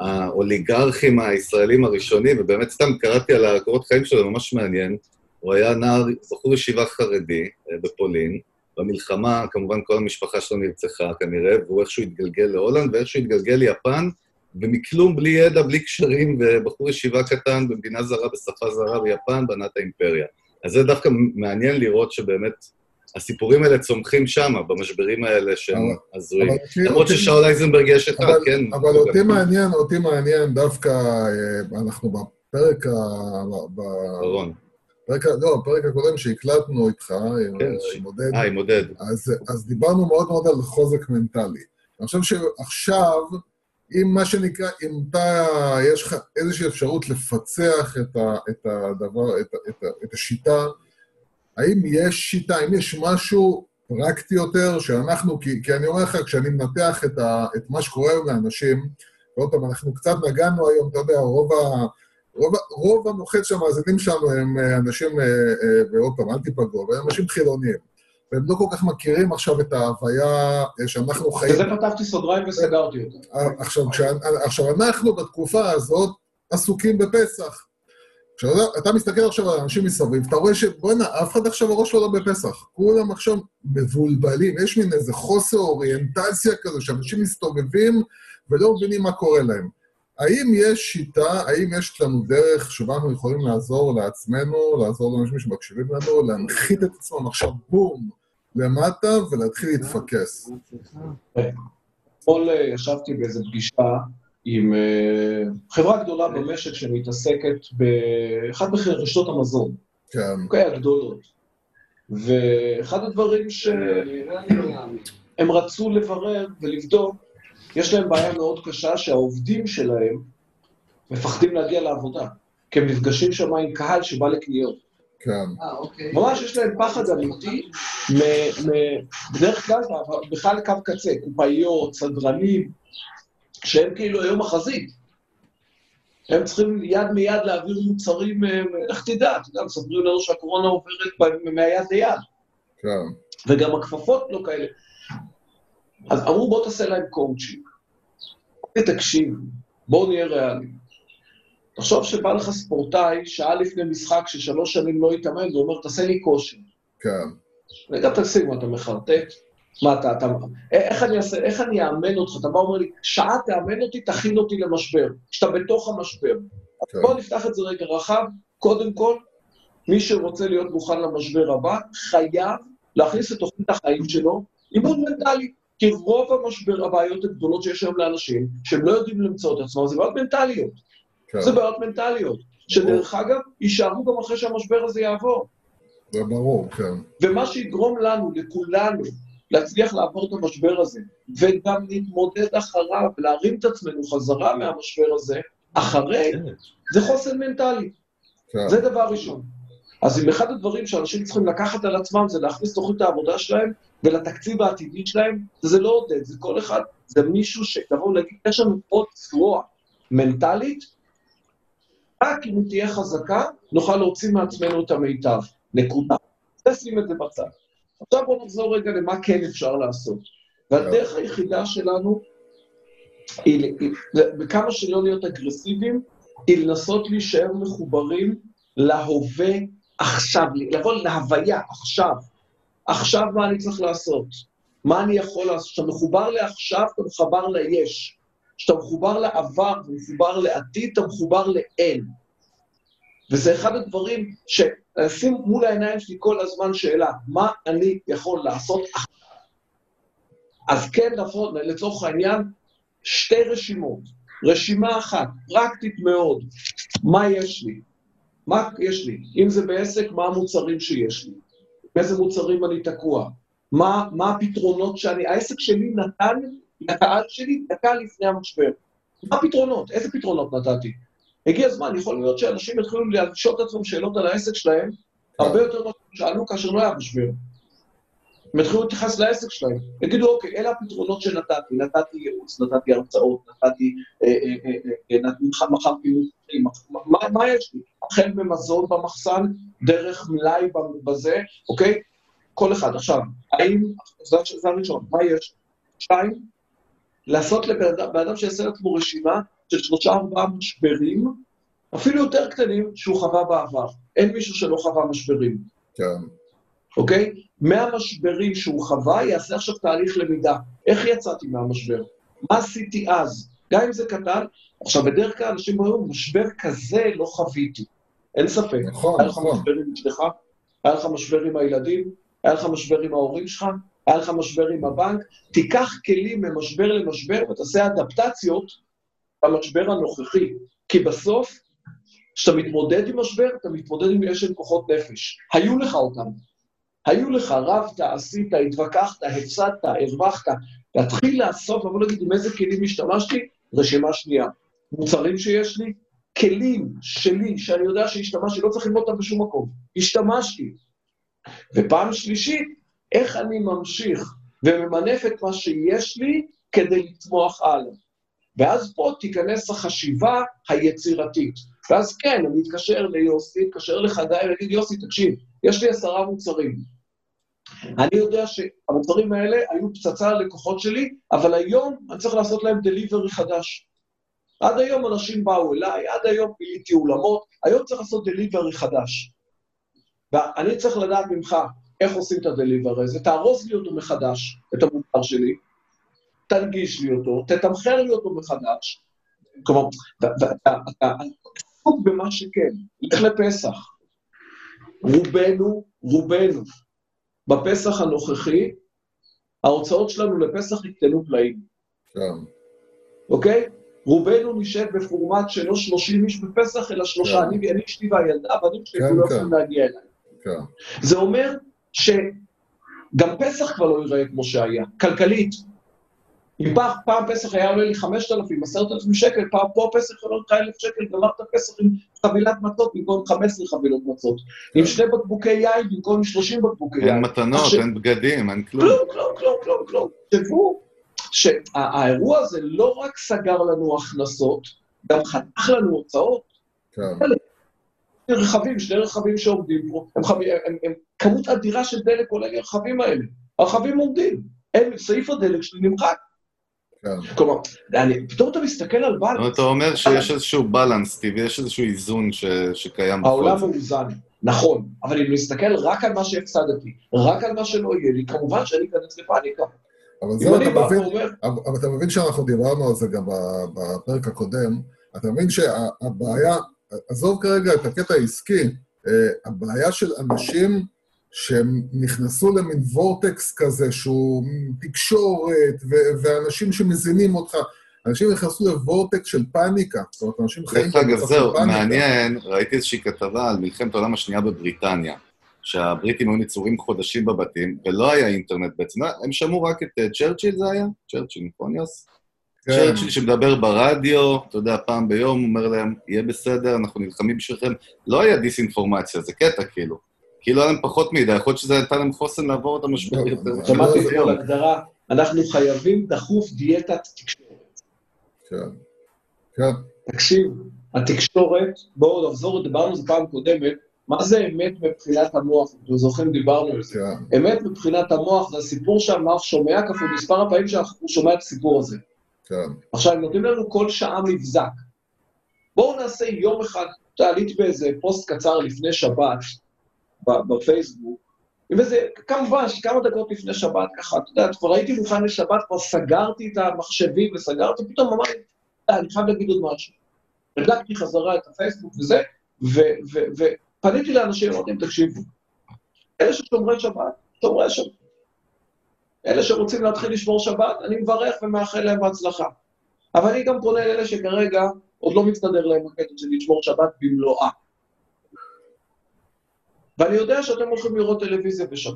האוליגרכים הישראלים הראשונים, ובאמת סתם קראתי על הקורות חיים שלו, ממש מעניין. הוא היה נער, זכור ישיבה חרדי בפולין, במלחמה, כמובן כל המשפחה שלו נרצחה כנראה, והוא איכשהו התגלגל להולנד, ואיכשהו התגלגל ליפן, ומכלום בלי ידע, בלי קשרים, ובחור ישיבה קטן, במדינה זרה, בשפה זרה, ביפן, בנת האימפריה. אז זה דווקא מעניין לראות שבאמת הסיפורים האלה צומחים שם, במשברים האלה שהם עזורים. למרות ששאול אייזנברג יש אחד, כן. אבל אותי מעניין דווקא, אנחנו בפרק ה... ברון. לא, הפרק הקודם שהקלטנו איתך, עם עודד. עם עודד. אז דיברנו מאוד מאוד על חוזק מנטלי. אני חושב שעכשיו, אם מה שנקרא, אם אתה, יש לך איזושהי אפשרות לפצח את הדבר, את השיטה, האם יש שיטה, האם יש משהו פרקטי יותר שאנחנו, כי אני אומר לך, כשאני מנתח את מה שקורה לאנשים, לא טוב, אנחנו קצת נגענו היום, אתה יודע, רוב המוחץ שהמאזינים שלנו הם אנשים, ועוד פעם, אל תיפגעו, אבל הם אנשים חילוניים. והם לא כל כך מכירים עכשיו את ההוויה שאנחנו חיים. וזה פתחתי סוגריים וסגרתי אותה. עכשיו, אנחנו בתקופה הזאת עסוקים בפסח. כשאתה מסתכל עכשיו על אנשים מסביב, אתה רואה שבואנה, אף אחד עכשיו הראש לא בפסח. כולם עכשיו מבולבלים, יש מין איזה חוסר אוריינטציה כזה, שאנשים מסתובבים ולא מבינים מה קורה להם. האם יש שיטה, האם יש לנו דרך שבה אנחנו יכולים לעזור לעצמנו, לעזור לאנשים שמקשיבים לנו, להנחית את עצמם עכשיו בום למטה ולהתחיל להתפקס? אתמול ישבתי באיזו פגישה עם חברה גדולה במשק שמתעסקת באחת מרשתות המזון. כן. הגדולות. ואחד הדברים שהם רצו לברר ולבדוק, יש להם בעיה מאוד קשה שהעובדים שלהם מפחדים להגיע לעבודה, כי הם נפגשים שם עם קהל שבא לקניות. כן. אוקיי. ממש יש להם פחד אמיתי, בדרך כלל, בכלל קו קצה, קופאיות, סדרנים, שהם כאילו היום החזית. הם צריכים יד מיד להעביר מוצרים, איך תדע, מספרים לנו שהקורונה עוברת מהיד ליד. כן. וגם הכפפות לא כאלה. אז אמרו, בוא תעשה להם קואוצ'ינג. תקשיב, בוא נהיה ריאלי. תחשוב שבא לך ספורטאי, שעה לפני משחק ששלוש שנים לא יתאמן, זה אומר, תעשה לי כושר. כן. וגם תקשיב, מה אתה מחרטט? מה אתה, איך אני אאמן אותך? אתה בא אומר לי, שעה תאמן אותי, תכין אותי למשבר. כשאתה בתוך המשבר. אז בוא נפתח את זה רגע רחב. קודם כל, מי שרוצה להיות מוכן למשבר הבא, חייב להכניס את תוכנית החיים שלו, אימון מנטלי. כי רוב המשבר, הבעיות הגדולות שיש היום לאנשים, שהם לא יודעים למצוא את עצמם, זה בעיות מנטליות. כן. זה בעיות מנטליות, שדרך אגב, יישארו גם אחרי שהמשבר הזה יעבור. זה ברור, כן. ומה שיגרום לנו, לכולנו, להצליח לעבור את המשבר הזה, וגם להתמודד אחריו, להרים את עצמנו חזרה מהמשבר הזה, אחרי, זה חוסן מנטלי. כן. זה דבר ראשון. אז אם אחד הדברים שאנשים צריכים לקחת על עצמם, זה להכניס תוכנית העבודה שלהם, ולתקציב העתידית שלהם, זה לא עודד, זה כל אחד, זה מישהו שדבר להגיד, יש לנו עוד זרוע מנטלית, רק אם תהיה חזקה, נוכל להוציא מעצמנו את המיטב, נקודה. תשים את זה בצד. עכשיו בואו נחזור רגע למה כן אפשר לעשות. והדרך היחידה שלנו, בכמה שלא להיות אגרסיביים, היא לנסות להישאר מחוברים להווה עכשיו, לבוא להוויה, עכשיו. עכשיו מה אני צריך לעשות? מה אני יכול לעשות? כשאתה מחובר לעכשיו, אתה מחובר ליש. כשאתה מחובר לעבר, אתה מחובר לעתיד, אתה מחובר לאין. וזה אחד הדברים שעושים מול העיניים שלי כל הזמן שאלה, מה אני יכול לעשות עכשיו? אז כן, לצורך העניין, שתי רשימות. רשימה אחת, פרקטית מאוד. מה יש לי? מה יש לי? אם זה בעסק, מה המוצרים שיש לי? באיזה מוצרים אני תקוע? מה הפתרונות שאני... העסק שלי נתן לקהל שלי דקה לפני המשבר. מה הפתרונות? איזה פתרונות נתתי? הגיע הזמן, יכול להיות שאנשים יתחילו לשאול את עצמם שאלות על העסק שלהם, הרבה יותר מה שאלו כאשר לא היה משבר. הם יתחילו להתייחס לעסק שלהם. יגידו, אוקיי, אלה הפתרונות שנתתי. נתתי ייעוץ, נתתי הרצאות, נתתי... מחרתי מוצרים. מה יש לי? החל במזון במחסן, דרך מלאי בזה, אוקיי? כל אחד. עכשיו, האם... זה הראשון, מה יש? שתיים, לעשות לבאדם שיעשה לעצמו רשימה של 3-4 משברים, אפילו יותר קטנים, שהוא חווה בעבר. אין מישהו שלא חווה משברים. כן. אוקיי? מהמשברים שהוא חווה, יעשה עכשיו תהליך למידה. איך יצאתי מהמשבר? מה עשיתי אז? גם אם זה קטן, עכשיו בדרך כלל אנשים אומרים, משבר כזה לא חוויתי. אין ספק. נכון, היה נכון. היה לך משבר עם אשתך? היה לך משבר עם הילדים? היה לך משבר עם ההורים שלך? היה לך משבר עם הבנק? תיקח כלים ממשבר למשבר ותעשה אדפטציות במשבר הנוכחי. כי בסוף, כשאתה מתמודד עם משבר, אתה מתמודד עם אשת כוחות נפש. היו לך אותם. היו לך, רבת, עשית, התווכחת, הפסדת, הרווחת, להתחיל לעשות, ואני אגיד עם איזה כלים השתמשתי, רשימה שנייה. מוצרים שיש לי, כלים שלי, שאני יודע שהשתמשתי, לא צריך ללמוד אותם בשום מקום. השתמשתי. ופעם שלישית, איך אני ממשיך וממנף את מה שיש לי כדי לתמוך הלאה. ואז פה תיכנס החשיבה היצירתית. ואז כן, אני אתקשר ליוסי, אתקשר לחגי, ואני אגיד, יוסי, תקשיב, יש לי 10 מוצרים. אני יודע שהמוצרים האלה היו פצצה ללקוחות שלי, אבל היום אני צריך לעשות להם דליברי חדש. עד היום אנשים באו אליי, עד היום פיליתי אולמות, היום צריך לעשות דליברי חדש. ואני צריך לדעת ממך איך עושים את הדליברי הזה, תארוז לי אותו מחדש, את המוצר שלי, תנגיש לי אותו, תתמחר לי אותו מחדש, כלומר, אתה עסוק במה שכן, לך לפסח. רובנו, בפסח הנוכחי, ההוצאות שלנו לפסח יקטנו פלאים. כן. אוקיי? רובנו נשב בפורמט שלא 30 איש בפסח, אלא 3, אני אשתי והילדה, ואני כשכולם יכולים להגיע אליי. כן. זה אומר שגם פסח כבר לא ייראה כמו שהיה, כלכלית. אם פעם פסח היה עולה לי 5,000, 10,000 שקל, פעם פה פסח עולה לך 1,000 שקל, גמרת פסח עם חבילת מצות במקום 15 חבילות מצות. עם 2 בקבוקי יין במקום 30 בקבוקי יין. אין מתנות, אין בגדים, אין כלום. כלום. תראו שהאירוע הזה לא רק סגר לנו הכנסות, גם חתך לנו הוצאות. שני רכבים שעומדים פה, הם כמות אדירה של דלק עולה לי הרכבים האלה. הרכבים עומדים, סעיף הדלק שלי נמחק. כלומר, פתאום אתה מסתכל על בלנס. אתה אומר שיש איזשהו בלנס טבעי, יש איזשהו איזון שקיים. העולם מאוזן, נכון, אבל אם נסתכל רק על מה שהפסדתי, רק על מה שלא יהיה לי, כמובן שאני אכנס לפאניקה. אבל אתה מבין שאנחנו דיברנו על זה גם בפרק הקודם, אתה מבין שהבעיה, עזוב כרגע את הקטע העסקי, הבעיה של אנשים... שהם נכנסו למין וורטקס כזה, שהוא תקשורת, ואנשים שמזינים אותך, אנשים נכנסו לוורטקס של פאניקה, זאת אומרת, אנשים חיים... אגב, זהו, מעניין, ראיתי איזושהי כתבה על מלחמת העולם השנייה בבריטניה, שהבריטים היו ניצורים חודשים בבתים, ולא היה אינטרנט בעצם, הם שמעו רק את צ'רצ'יל זה היה? צ'רצ'יל, נכון יוס? צ'רצ'יל שמדבר ברדיו, אתה יודע, פעם ביום, אומר להם, יהיה בסדר, אנחנו נלחמים בשבילכם, לא היה דיסאינפורמציה, זה קטע כאילו. כאילו עליהם פחות מידע, יכול להיות שזה נתן להם חוסן לעבור את המשבר. שמעתי כל הגדרה, אנחנו חייבים דחוף דיאטת תקשורת. כן. תקשיב, התקשורת, בואו נחזור, דיברנו זה פעם קודמת, מה זה אמת מבחינת המוח? אתם זוכרים, דיברנו על זה. אמת מבחינת המוח זה הסיפור שהמוח שומע כפול מספר הפעמים שאנחנו שומע את הסיפור הזה. עכשיו, נותנים לנו כל שעה מבזק. בואו נעשה יום אחד, עליתי באיזה פוסט קצר לפני שבת, בפייסבוק, וזה כמובן שכמה דקות לפני שבת ככה, אתה יודע, כבר הייתי מוכן לשבת, כבר סגרתי את המחשבים וסגרתי, פתאום אמרתי, אני חייב להגיד עוד משהו. בדקתי חזרה את הפייסבוק וזה, ופניתי לאנשים, אמרתי, תקשיבו, אלה ששומרי שבת, שומרי שבת. אלה שרוצים להתחיל לשמור שבת, אני מברך ומאחל להם בהצלחה. אבל אני גם פונה לאלה שכרגע עוד לא מצטדר להם הקטע של לשמור שבת במלואה. ואני יודע שאתם הולכים לראות טלוויזיה בשבת.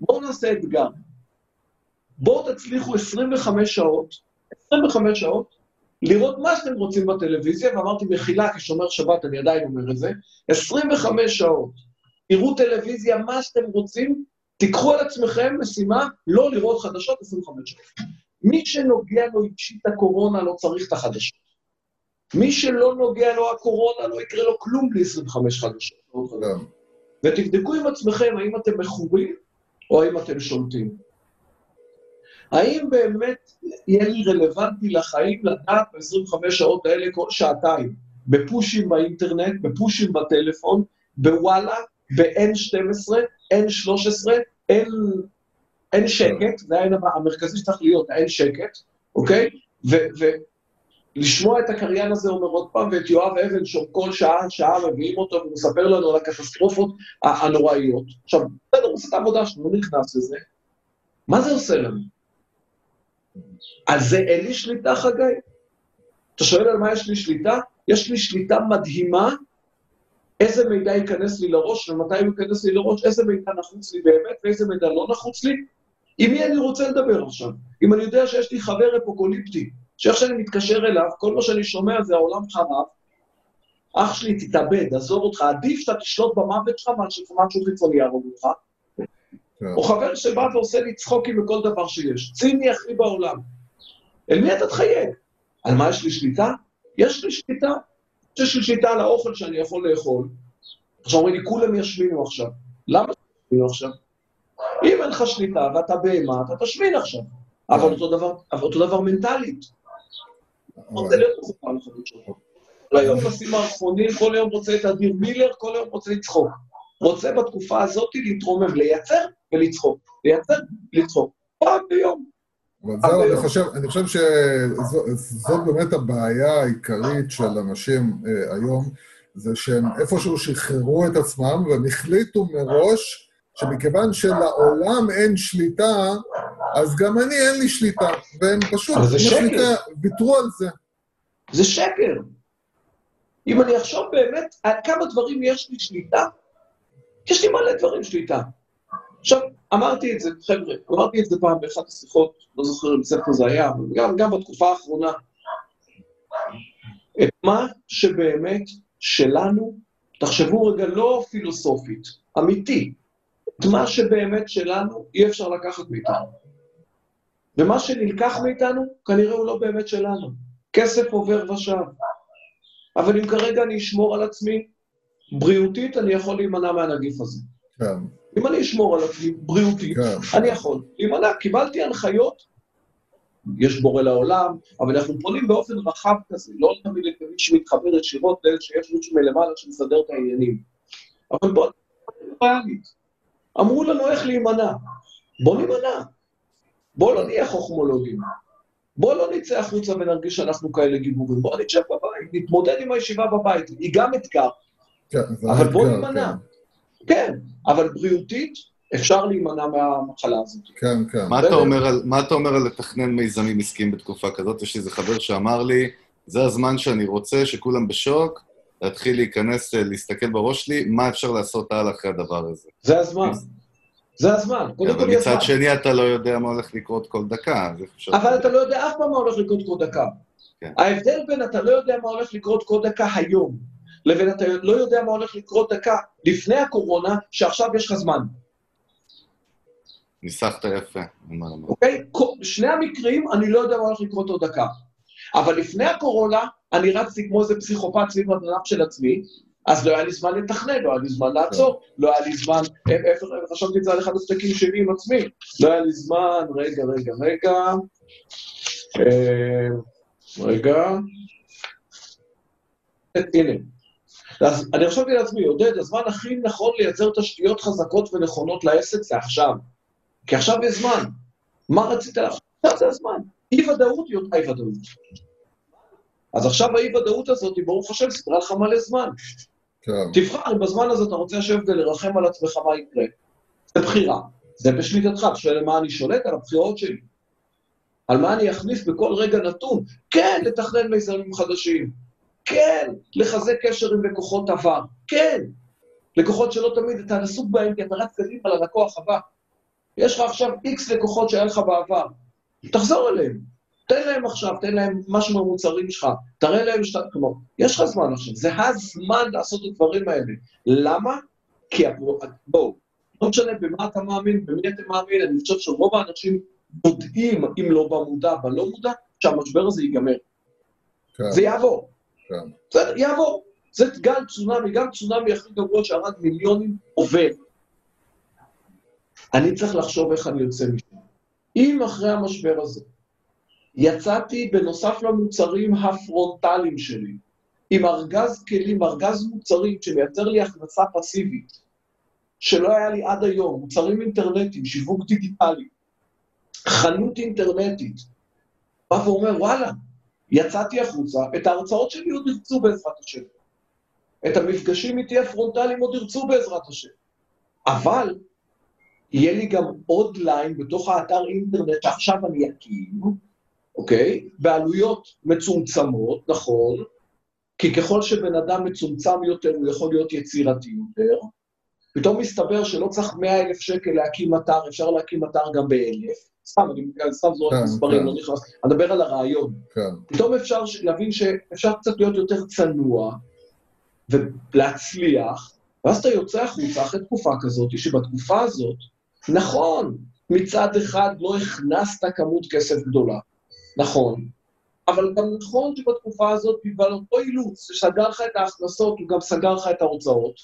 בואו נעשה אתגר. בואו תצליחו 25 שעות, לראות מה שאתם רוצים בטלוויזיה, ואמרתי מחילה, כשומר שבת, אני עדיין אומר את זה, 25 שעות, תראו טלוויזיה, מה שאתם רוצים, תיקחו על עצמכם משימה, לא לראות חדשות 25 שעות. מי שנוגע לו אישית הקורונה לא צריך את החדשות. מי שלא נוגע לו הקורונה לא יקרה לו כלום בלי 25 חדשות. ותבדקו עם עצמכם, האם אתם מחוברים או האם אתם שולטים. האם באמת יהיה לי רלוונטי לחיים לדעת ב-25 שעות האלה כל שעתיים, בפושים באינטרנט, בפושים בטלפון, בוואלה, ב-N12, N13, אין שקט, זה העין המרכזי שצריך להיות, אין שקט, אוקיי? ולשמוע את הקריין הזה אומר עוד פעם, ואת יואב אבן שכל שעה מביאים אותו ומספר לנו על הקטסטרופות הנוראיות. עכשיו, בסדר, הוא עושה את העבודה שלנו, נכנס לזה. מה זה עושה לנו? על זה אין לי שליטה, חגי? אתה שואל על מה יש לי שליטה? יש לי שליטה מדהימה, איזה מידע ייכנס לי לראש, ומתי הוא ייכנס לי לראש, איזה מידע נחוץ לי באמת, ואיזה מידע לא נחוץ לי. עם מי אני רוצה לדבר עכשיו? אם אני יודע שיש לי חבר אפוקוליפטי, שאיך שאני מתקשר אליו, כל מה שאני שומע זה העולם חרב, אח שלי תתאבד, עזוב אותך, עדיף שאתה תשלוט במוות שלך, מה שמשהו חיצוני יהרוג אותך. או חבר שבא ועושה לי צחוקים בכל דבר שיש, ציני אחי בעולם. אל מי אתה תחייג? על מה יש לי שליטה? יש לי שליטה. יש לי שליטה על האוכל שאני יכול לאכול. עכשיו אומרים לי, כולם ישמינו עכשיו. למה ישמינו עכשיו? אם אין לך שליטה ואתה בהמה, אתה תשמין עכשיו. אבל אותו דבר מנטלית. רוצה להיות מחופה לחדות שלך. כל היום נשים מערכונים, כל היום רוצה את אדיר מילר, כל היום רוצה לצחוק. רוצה בתקופה הזאת להתרומם, לייצר ולצחוק. לייצר ולצחוק. פעם ביום. אני חושב שזאת באמת הבעיה העיקרית של אנשים היום, זה שהם איפשהו שחררו את עצמם, והם החליטו מראש שמכיוון שלעולם אין שליטה, אז גם אני אין לי שליטה, והם פשוט ויתרו על זה. זה שקר. אם אני אחשוב באמת על כמה דברים יש לי שליטה, יש לי מלא דברים שליטה. עכשיו, אמרתי את זה, חבר'ה, אמרתי את זה פעם באחת השיחות, לא זוכר אם ספר זה היה, אבל גם בתקופה האחרונה. את מה שבאמת שלנו, תחשבו רגע לא פילוסופית, אמיתי, את מה שבאמת שלנו אי אפשר לקחת מאיתנו. ומה שנלקח מאיתנו, כנראה הוא לא באמת שלנו. כסף עובר ושב. אבל אם כרגע אני אשמור על עצמי, בריאותית אני יכול להימנע מהנגיף הזה. כן. אם אני אשמור על עצמי בריאותי, אני יכול. אם אני קיבלתי הנחיות, יש בורא לעולם, אבל אנחנו פונים באופן רחב כזה, לא תמיד לתמיד שמתחבר ישירות לאלה שיש מישהו מלמעלה שמסדר את העניינים. אבל בואו נענית. אמרו לנו איך להימנע. בואו נימנע. בואו לא נהיה חוכמולוגים. בואו לא נצא החוצה ונרגיש שאנחנו כאלה גיבורים. בואו נתשב בבית, נתמודד עם הישיבה בבית. היא גם אתגר. אבל בואו נימנע. כן, אבל בריאותית אפשר להימנע מהמחלה הזאת. כן, כן. מה אתה אומר על לתכנן מיזמים עסקיים בתקופה כזאת? יש לי איזה חבר שאמר לי, זה הזמן שאני רוצה שכולם בשוק, להתחיל להיכנס, להסתכל בראש שלי, מה אפשר לעשות הלאה אחרי הדבר הזה. זה הזמן. זה הזמן. אבל מצד שני אתה לא יודע מה הולך לקרות כל דקה. אבל אתה לא יודע אף פעם מה הולך לקרות כל דקה. ההבדל בין אתה לא יודע מה הולך לקרות כל דקה היום, לבין אתה לא יודע מה הולך לקרות דקה לפני הקורונה, שעכשיו יש לך זמן. ניסחת יפה. אוקיי? שני המקרים, אני לא יודע מה הולך לקרות עוד דקה. אבל לפני הקורונה, אני רצתי כמו איזה פסיכופת סביב הדנף של עצמי, אז לא היה לי זמן לתכנן, לא היה לי זמן לעצור, לא היה לי זמן, חשבתי את זה על אחד הספקים שלי עם עצמי, לא היה לי זמן, רגע, הנה, אז אני חשבתי לעצמי, עודד, הזמן הכי נכון לייצר תשתיות חזקות ונכונות לעסק זה עכשיו. כי עכשיו יש זמן. מה רצית לעכשיו? עכשיו זה הזמן. אי-וודאות היא אותה אי-וודאות. אז עכשיו האי-וודאות הזאת, ברוך השם, ספרה לך מלא זמן. תבחר, אם בזמן הזה אתה רוצה לשבת ולרחם על עצמך מה יקרה. זה בחירה. זה בשליטתך, שואל מה אני שולט על הבחירות שלי. על מה אני אכניס בכל רגע נתון. כן, לתכנן מיזמים חדשים. כן, לחזק קשר עם לקוחות עבר. כן, לקוחות שלא תמיד אתה עסוק בהם, כי אתה רץ קדימה על הלקוח הבא. יש לך עכשיו איקס לקוחות שהיה לך בעבר. תחזור אליהם. תן להם עכשיו, תן להם משהו מהמוצרים שלך. תראה להם כמו, יש לך זמן עכשיו. זה הזמן לעשות את הדברים האלה. למה? כי בואו, לא משנה במה אתה מאמין, במי אתה מאמין, אני חושב שרוב האנשים יודעים, אם לא במודע, בלא מודע, שהמשבר הזה ייגמר. כן. זה יעבור. כן. זה יעבור. זה גל צונאמי, גם צונאמי הכי גבוה שהרד מיליונים עובר. אני צריך לחשוב איך אני יוצא משם. אם אחרי המשבר הזה, יצאתי בנוסף למוצרים הפרונטליים שלי, עם ארגז כלים, ארגז מוצרים שמייצר לי הכנסה פסיבית, שלא היה לי עד היום, מוצרים אינטרנטיים, שיווק דיגיטלי, חנות אינטרנטית, בא ואומר, וואלה, יצאתי החוצה, את ההרצאות שלי עוד ירצו בעזרת השם, את המפגשים איתי הפרונטליים עוד ירצו בעזרת השם, אבל יהיה לי גם עוד ליין בתוך האתר אינטרנט שעכשיו אני אקים, אוקיי? בעלויות מצומצמות, נכון, כי ככל שבן אדם מצומצם יותר, הוא יכול להיות יצירתי יותר, פתאום מסתבר שלא צריך 100,000 שקל להקים אתר, אפשר להקים אתר גם ב-1,000. סתם זו רק מספרים, לא נכנס. אני מדבר על הרעיון. פתאום אפשר להבין שאפשר קצת להיות יותר צנוע, ולהצליח, ואז אתה יוצא החוצה אחרי תקופה כזאת, שבתקופה הזאת, נכון, מצד אחד לא הכנסת כמות כסף גדולה, נכון, אבל גם נכון שבתקופה הזאת, בגלל אותו אילוץ, שסגר לך את ההכנסות, הוא גם סגר לך את ההוצאות,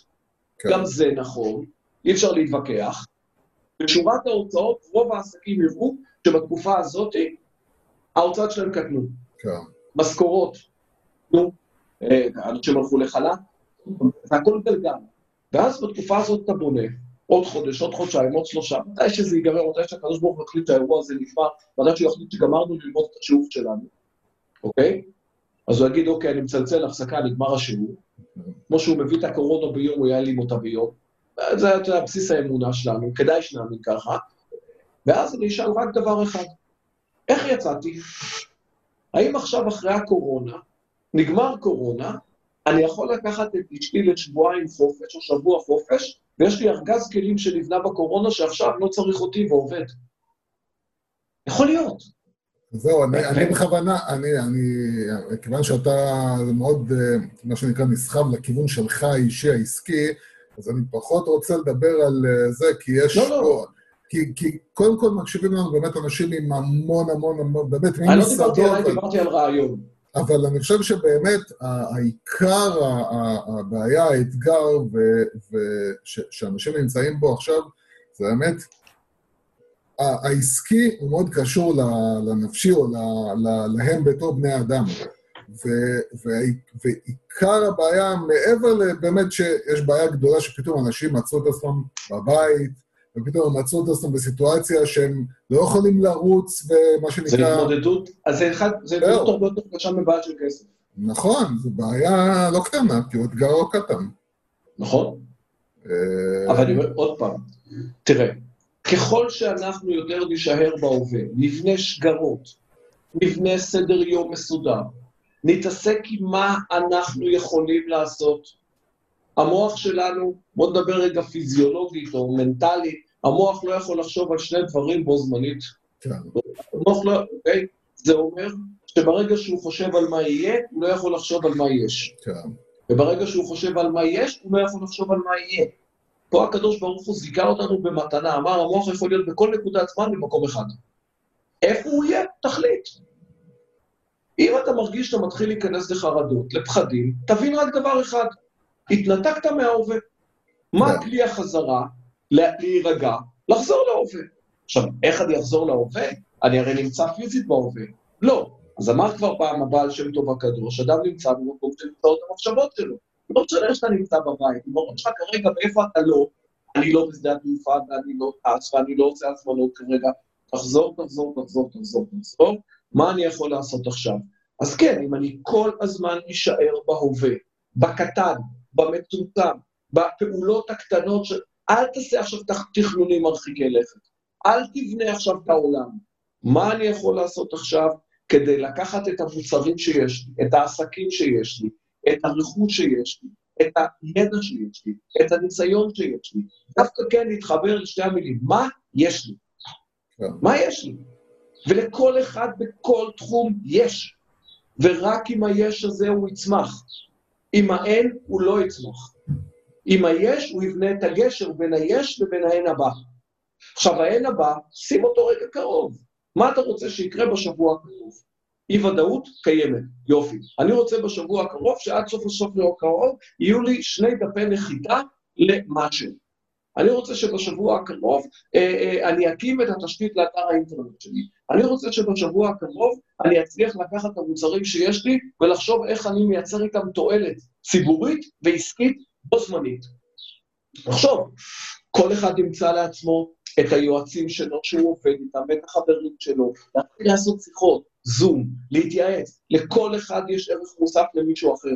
גם זה נכון, אי אפשר להתווכח. בשורת ההוצאות, רוב העסקים יראו שבתקופה הזאת, ההוצאות שלהם קטנו. משכורות, אנשים הלכו לחל"ת, זה הכל גלגל. ואז בתקופה הזאת אתה בונה, עוד חודש, עוד חודשיים, עוד שלושה, מתי שזה ייגמר, מתי שהקדוש ברוך הוא החליט שהאירוע הזה נגמר, מתי שהוא יחליט שגמרנו ללמוד את השיעור שלנו, אוקיי? אז הוא יגיד, אוקיי, אני מצלצל, הפסקה, נגמר השיעור. כמו שהוא מביא את הקורונה ביום, הוא יעלים אותה ביום. זה הבסיס האמונה שלנו, כדאי שנאמין ככה. ואז אני אשאל רק דבר אחד. איך יצאתי? האם עכשיו אחרי הקורונה, נגמר קורונה, אני יכול לקחת את אשתי לשבועיים חופש או שבוע חופש, ויש לי ארגז כלים שנבנה בקורונה שעכשיו לא צריך אותי ועובד. יכול להיות. זהו, אני בכוונה, כיוון שאתה מאוד, מה שנקרא, נסחב לכיוון שלך, האישי, העסקי, אז אני פחות רוצה לדבר על זה, כי יש... לא, לא. כי קודם כל מקשיבים לנו באמת אנשים עם המון המון המון, באמת, אני לא דיברתי עליי, דיברתי על רעיון. אבל אני חושב שבאמת העיקר, הבעיה, האתגר, שאנשים נמצאים בו עכשיו, זה באמת... העסקי הוא מאוד קשור לנפשי או להם בתור בני אדם. ועיקר הבעיה, מעבר לבאמת שיש בעיה גדולה שפתאום אנשים מצאו את עצמם בבית, ופתאום מצאו את עצמם בסיטואציה שהם לא יכולים לרוץ ומה שנקרא... זה התמודדות, אז זה אחד, זה התמודדות הרבה יותר קשה מבעיה של כסף. נכון, זו בעיה לא קטנה, כי הוא אתגר לא קטן. נכון. אבל אני אומר עוד פעם, תראה, ככל שאנחנו יותר נשאר בהווה, נבנה שגרות, נבנה סדר יום מסודר, נתעסק עם מה אנחנו יכולים לעשות. המוח שלנו, בוא נדבר רגע פיזיולוגית או מנטלית, המוח לא יכול לחשוב על שני דברים בו זמנית. המוח לא, אוקיי? זה אומר שברגע שהוא חושב על מה יהיה, הוא לא יכול לחשוב על מה יש. וברגע שהוא חושב על מה יש, הוא לא יכול לחשוב על מה יהיה. פה הקדוש ברוך הוא זיכה אותנו במתנה, אמר, המוח יכול להיות בכל נקודת זמן במקום אחד. איפה הוא יהיה? תחליט. אם אתה מרגיש שאתה מתחיל להיכנס לחרדות, לפחדים, תבין רק דבר אחד, התנתקת מההווה. מה הכלי החזרה? להירגע, לחזור להווה. עכשיו, איך אני אחזור להווה? אני הרי נמצא פיזית בהווה. לא. אז אמר כבר פעם הבעל שם טוב הקדוש, אדם נמצא במקום שנמצאות המחשבות שלו. לא משנה שאתה נמצא בבית, למרות שכרגע מאיפה אתה לא, אני לא בשדה התעופה, אני לא טס, ואני לא עושה הזמנות כרגע, תחזור, מה אני יכול לעשות עכשיו? אז כן, אם אני כל הזמן נשאר בהווה, בקטן, במטומטם, בפעולות הקטנות, אל תעשה עכשיו תכנונים מרחיקי לכת, אל תבנה עכשיו את העולם, מה אני יכול לעשות עכשיו כדי לקחת את המוצרים שיש לי, את העסקים שיש לי, את הרכוש שיש לי, את הידע שיש לי, את הניסיון שיש לי, דווקא כן להתחבר לשתי המילים, מה יש לי? מה יש לי? ולכל אחד בכל תחום יש, ורק אם היש הזה הוא יצמח, אם האין הוא לא יצמח, אם היש הוא יבנה את הגשר בין היש ובין האין הבא. עכשיו האין הבא, שים אותו רגע קרוב, מה אתה רוצה שיקרה בשבוע הקרוב? אי ודאות קיימת, יופי. אני רוצה בשבוע הקרוב, שעד סוף השבוע הקרוב, יהיו לי שני דפי נחיתה למשהו. אני רוצה שבשבוע הקרוב אני אקים את התשתית לאתר האינטרנט שלי. אני רוצה שבשבוע הקרוב אני אצליח לקחת את המוצרים שיש לי, ולחשוב איך אני מייצר איתם תועלת ציבורית ועסקית בו זמנית. לחשוב, כל אחד ימצא לעצמו את היועצים שלו שהוא עובד איתם, את החברים שלו, להתחיל לעשות שיחות. זום, להתייעץ, לכל אחד יש ערך מוסף למישהו אחר.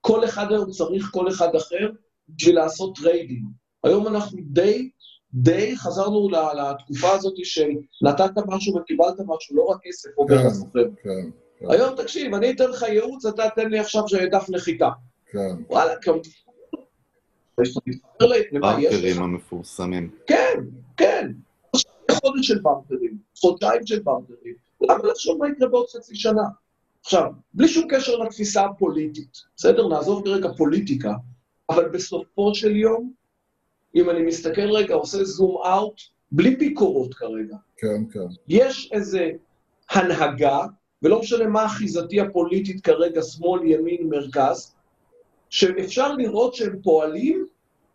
כל אחד היום צריך כל אחד אחר בשביל לעשות טריידינג. היום אנחנו די חזרנו לתקופה הזאת של נתת משהו וקיבלת משהו, לא רק כסף או בכלל סוחר. היום תקשיב, אני אתן לך ייעוץ, אתה אתן לי עכשיו דף נחיתה. וואלה, כמובן. ברקרים המפורסמים. כן. חודש של ברקרים, חודשיים של ברקרים. למה לחשוב מה יקרה בעוד חצי שנה? עכשיו, בלי שום קשר לתפיסה הפוליטית, בסדר? נעזוב לרגע פוליטיקה, אבל בסופו של יום, אם אני מסתכל רגע, עושה זום אאוט, בלי ביקורות כרגע. כן. יש איזה הנהגה, ולא משנה מה אחיזתי הפוליטית כרגע, שמאל, ימין, מרכז, שאפשר לראות שהם פועלים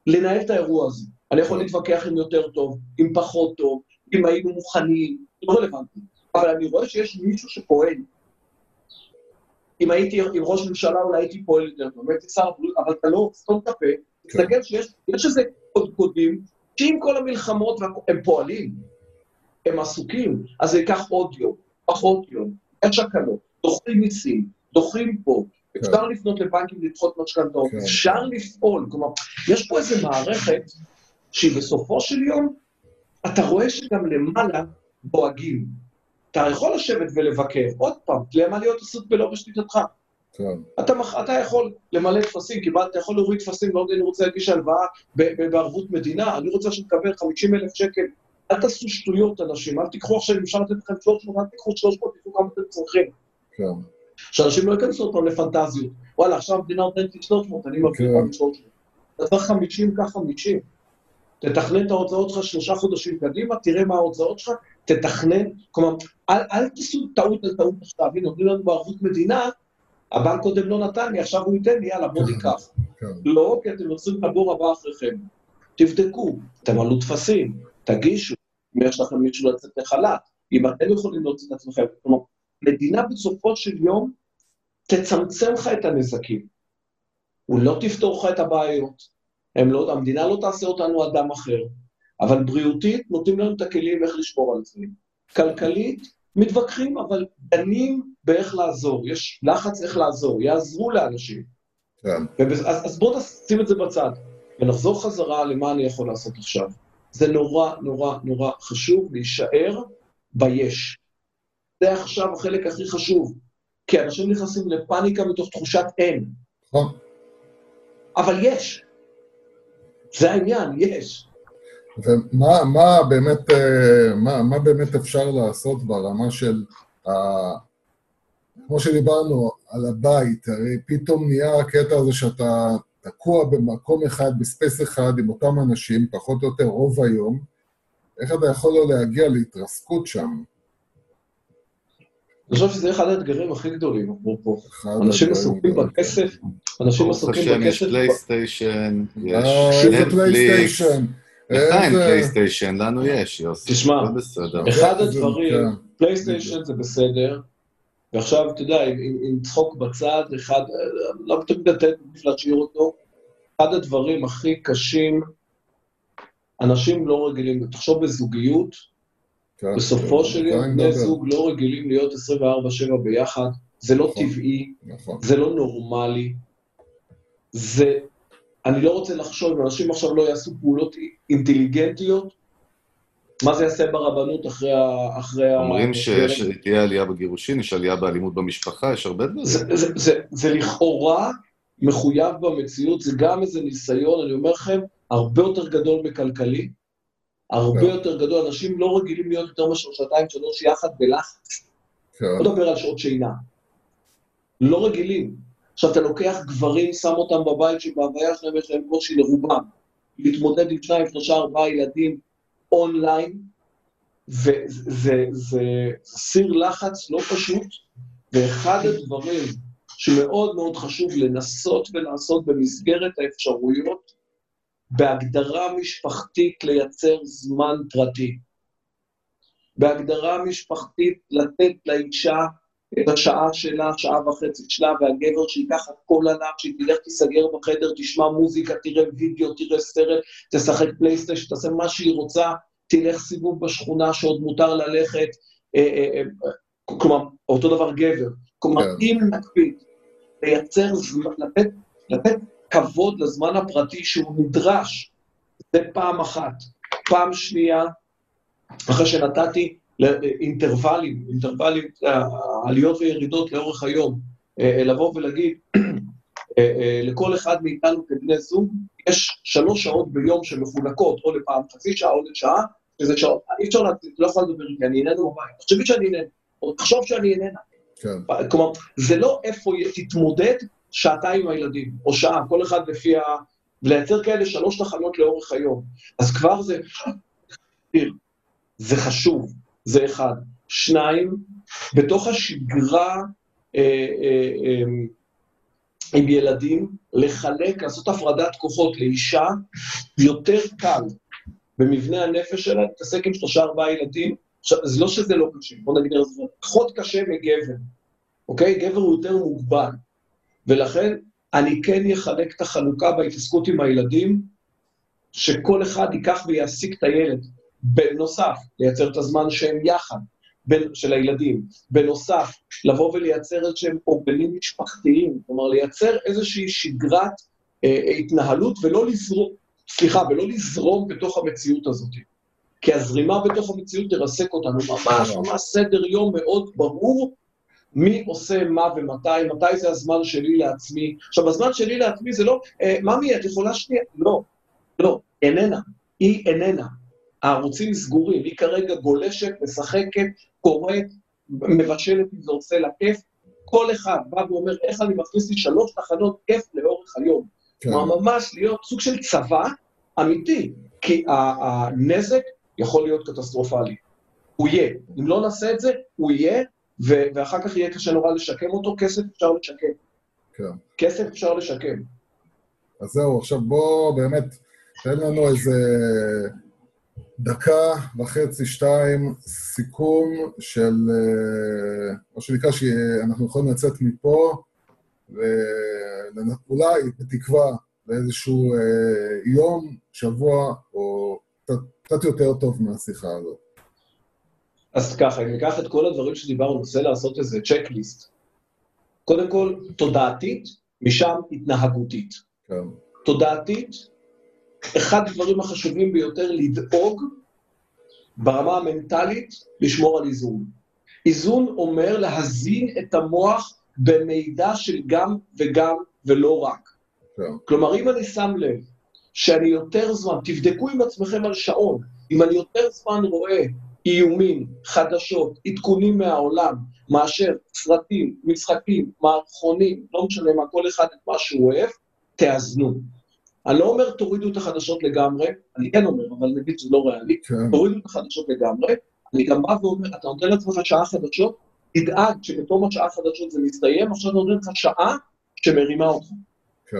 לנהל את האירוע הזה. אני יכול להתווכח עם יותר טוב, עם פחות טוב, אם היינו מוכנים, לא רלוונטי. אבל אני רואה שיש מישהו שפועל. אם הייתי עם ראש ממשלה, אולי הייתי פועל, באמת שר הבריאות, אבל אתה לא סתום את הפה, תסתכל שיש איזה קודקודים, שעם כל המלחמות הם פועלים, הם עסוקים, אז זה ייקח עוד יום, פחות יום, יש הקלות, דוחים מיסים, דוחים פה, אפשר לפנות לבנקים לדחות משכנתאות, אפשר לפעול, כלומר, יש פה איזו מערכת, שהיא בסופו של יום, אתה רואה שגם למעלה בועגים, אתה יכול לשבת ולבקר, עוד פעם, למה להיות עסוק בלא בשליטתך? אתה יכול למלא תפסים, כי אתה יכול להוריד תפסים, לא יודע, אני רוצה להגיש הלוואה בערבות מדינה, אני רוצה שתקבל 50,000 שקל, אל תעשו שטויות אנשים, אל תיקחו עכשיו, אם אפשר לתת לכם 300, אל תיקחו 300, תיקחו כמה אתם צריכים. שאנשים לא ייכנסו אותם לפנטזיות, וואלה, עכשיו המדינה נותנת לי 300, אני מביא פעם 300. אתה צריך 50 ככה 50. תתכנן את ההוצאות שלך 3 חודשים קדימה, תראה מה ההוצאות שלך, תתכנן, כלומר, אל תעשו טעות על טעות עכשיו, הנה, נותנים לנו בערבות מדינה, הבנק קודם לא נתן לי, עכשיו הוא ייתן לי, יאללה, בוא ניקח. לא, כי אתם יוצאים לבור הבא אחריכם. תבדקו, תמלאו טפסים, תגישו, אם יש לכם מישהו לצאת לחל"ת, אם אתם יכולים להוציא את עצמכם. כלומר, מדינה בסופו של יום, תצמצם לך את הנזקים, ולא תפתור לך את הבעיות. המדינה לא תעשה אותנו אדם אחר, אבל בריאותית נותנים לנו את הכלים איך לשמור על עצמם. כלכלית מתווכחים, אבל דנים באיך לעזור, יש לחץ איך לעזור, יעזרו לאנשים. אז בואו נשים את זה בצד, ונחזור חזרה למה אני יכול לעשות עכשיו. זה נורא נורא נורא חשוב להישאר ביש. זה עכשיו החלק הכי חשוב, כי אנשים נכנסים לפאניקה מתוך תחושת אין. אבל יש. זה העניין, יש. ומה באמת אפשר לעשות ברמה של, כמו שדיברנו, על הבית, הרי פתאום נהיה הקטע הזה שאתה תקוע במקום אחד, בספייס אחד, עם אותם אנשים, פחות או יותר רוב היום, איך אתה יכול לא להגיע להתרסקות שם? אני חושב שזה אחד האתגרים הכי גדולים, אמרו פה. אנשים עסוקים בכסף, אנשים עסוקים בכסף. יש פלייסטיישן, יש נטפליקס. לך אין פלייסטיישן, לנו יש, יוסי. תשמע, אחד הדברים, פלייסטיישן זה בסדר, ועכשיו, אתה יודע, אם צחוק בצד, אחד, לא תמיד לתת, בשביל להשאיר אותו, אחד הדברים הכי קשים, אנשים לא רגילים, תחשוב בזוגיות, בסופו של יום, בני זוג לא רגילים להיות 24/7 ביחד, זה לא טבעי, זה לא נורמלי, זה, אני לא רוצה לחשוב, אנשים עכשיו לא יעשו פעולות אינטליגנטיות, מה זה יעשה ברבנות אחרי אומרים שתהיה עלייה בגירושין, יש עלייה באלימות במשפחה, יש הרבה דברים. זה לכאורה מחויב במציאות, זה גם איזה ניסיון, אני אומר לכם, הרבה יותר גדול מכלכלי, הרבה יותר גדול, אנשים לא רגילים להיות יותר מאשר 2-3 יחד בלחץ. לא דבר על שעות שינה. לא רגילים. עכשיו אתה לוקח גברים, שם אותם בבית שבהוויה שלהם יש להם קושי לרובם, להתמודד עם 2-3-4 ילדים, אונליין, וזה סיר לחץ לא פשוט, ואחד הדברים שמאוד מאוד חשוב לנסות ולעשות במסגרת האפשרויות, בהגדרה משפחתית לייצר זמן פרטי. בהגדרה משפחתית לתת לאישה את השעה שלה, שעה וחצי שלה, והגבר שיקח את כל עליו, שהיא תלך תיסגר בחדר, תשמע מוזיקה, תראה וידאו, תראה סרט, תשחק פלייסטיישן, תעשה מה שהיא רוצה, תלך סיבוב בשכונה שעוד מותר ללכת, כלומר, אותו דבר גבר. כלומר, אם נקפיד, לייצר זמן, לתת כבוד לזמן הפרטי שהוא נדרש, זה פעם אחת. פעם שנייה, אחרי שנתתי, לאינטרוולים, עליות וירידות לאורך היום, לבוא ולהגיד, לכל אחד מאיתנו כבני זוג, יש 3 שעות ביום שמחולקות, או לפעם חצי שעה, או לשעה, שזה שעות, אי אפשר לא יכול לדבר, כי אני איננו בבית, תחשבי שאני איננו, או תחשוב שאני איננה. כלומר, זה לא איפה תתמודד שעתיים עם הילדים, או שעה, כל אחד לפי ולייצר כאלה 3 תחנות לאורך היום. אז כבר זה, זה חשוב. זה אחד. 2, בתוך השגרה עם ילדים, לחלק, לעשות הפרדת כוחות לאישה, יותר קל במבנה הנפש שלה, להתעסק עם 3-4 ילדים, אז לא שזה לא קשה, בוא נגיד, זה פחות קשה מגבר, אוקיי? גבר הוא יותר מוגבל, ולכן אני כן יחלק את החלוקה בהתעסקות עם הילדים, שכל אחד ייקח ויעסיק את הילד, בנוסף, לייצר את הזמן שהם יחד, של הילדים. בנוסף, לבוא ולייצר את שהם אורגנים משפחתיים, כלומר, לייצר איזושהי שגרת התנהלות, ולא לזרום בתוך המציאות הזאת. כי הזרימה בתוך המציאות תרסק אותנו ממש סדר יום מאוד ברור, מי עושה מה ומתי, מתי זה הזמן שלי לעצמי. עכשיו, הזמן שלי לעצמי זה לא, ממי, את יכולה שנייה? לא, איננה, היא איננה. הערוצים סגורים, היא כרגע גולשת, משחקת, קוראת, מבשלת אם זה עושה לה כיף. כל אחד בא ואומר, איך אני מכניס לי 3 תחנות כיף לאורך היום. כלומר, ממש להיות סוג של צבא אמיתי, כי הנזק יכול להיות קטסטרופלי. הוא יהיה. אם לא נעשה את זה, הוא יהיה, ואחר כך יהיה קשה נורא לשקם אותו, כסף אפשר לשקם. כן. כסף אפשר לשקם. אז זהו, עכשיו בוא באמת, תן לנו איזה... 1.5-2 סיכום של, או שנקרא שאנחנו יכולים לצאת מפה, ואולי בתקווה לאיזשהו יום, שבוע, או קצת יותר טוב מהשיחה הזאת. אז ככה, אני אקח את כל הדברים שדיברנו, ננסה לעשות איזה צ'קליסט. קודם כל, תודעתית, משם התנהגותית. כן. תודעתית, אחד הדברים החשובים ביותר לדאוג ברמה המנטלית לשמור על איזון. איזון אומר להזין את המוח במידע של גם וגם ולא רק. כלומר, אם אני שם לב שאני יותר זמן, תבדקו עם עצמכם על שעון, אם אני יותר זמן רואה איומים, חדשות, עדכונים מהעולם, מאשר סרטים, משחקים, מערכונים, לא משנה מה, כל אחד את מה שהוא אוהב, תאזנו. אני לא אומר תורידו את החדשות לגמרי, אני כן אומר, אבל נגיד זה לא ריאלי, תורידו את החדשות לגמרי, אני גם בא ואומר, אתה נותן לעצמך שעה חדשות, תדאג שבתום השעה חדשות זה מסתיים, עכשיו נותן לך שעה שמרימה אותך. כן.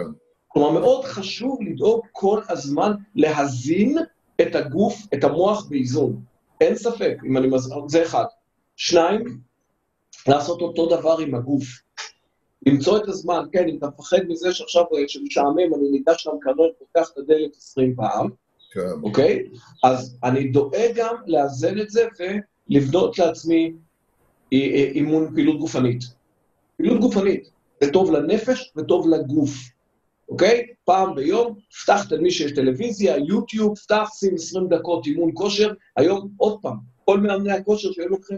כלומר, מאוד חשוב לדאוג כל הזמן להזין את הגוף, את המוח באיזון. אין ספק, אם אני מזכיר, זה אחד. 2, לעשות אותו דבר עם הגוף. למצוא את הזמן, כן, אם אתה מפחד מזה שעכשיו שמשעמם, אני ניגש למקרר, פותח את הדלת 20 פעם, אוקיי? אז אני דואג גם לאזן את זה ולבנות לעצמי אימון פעילות גופנית. פעילות גופנית, זה טוב לנפש וטוב לגוף, אוקיי? פעם ביום, פתח למי שיש טלוויזיה, יוטיוב, פתח, שים 20 דקות אימון כושר, היום עוד פעם. כל מאמני הכושר שהם לוקחים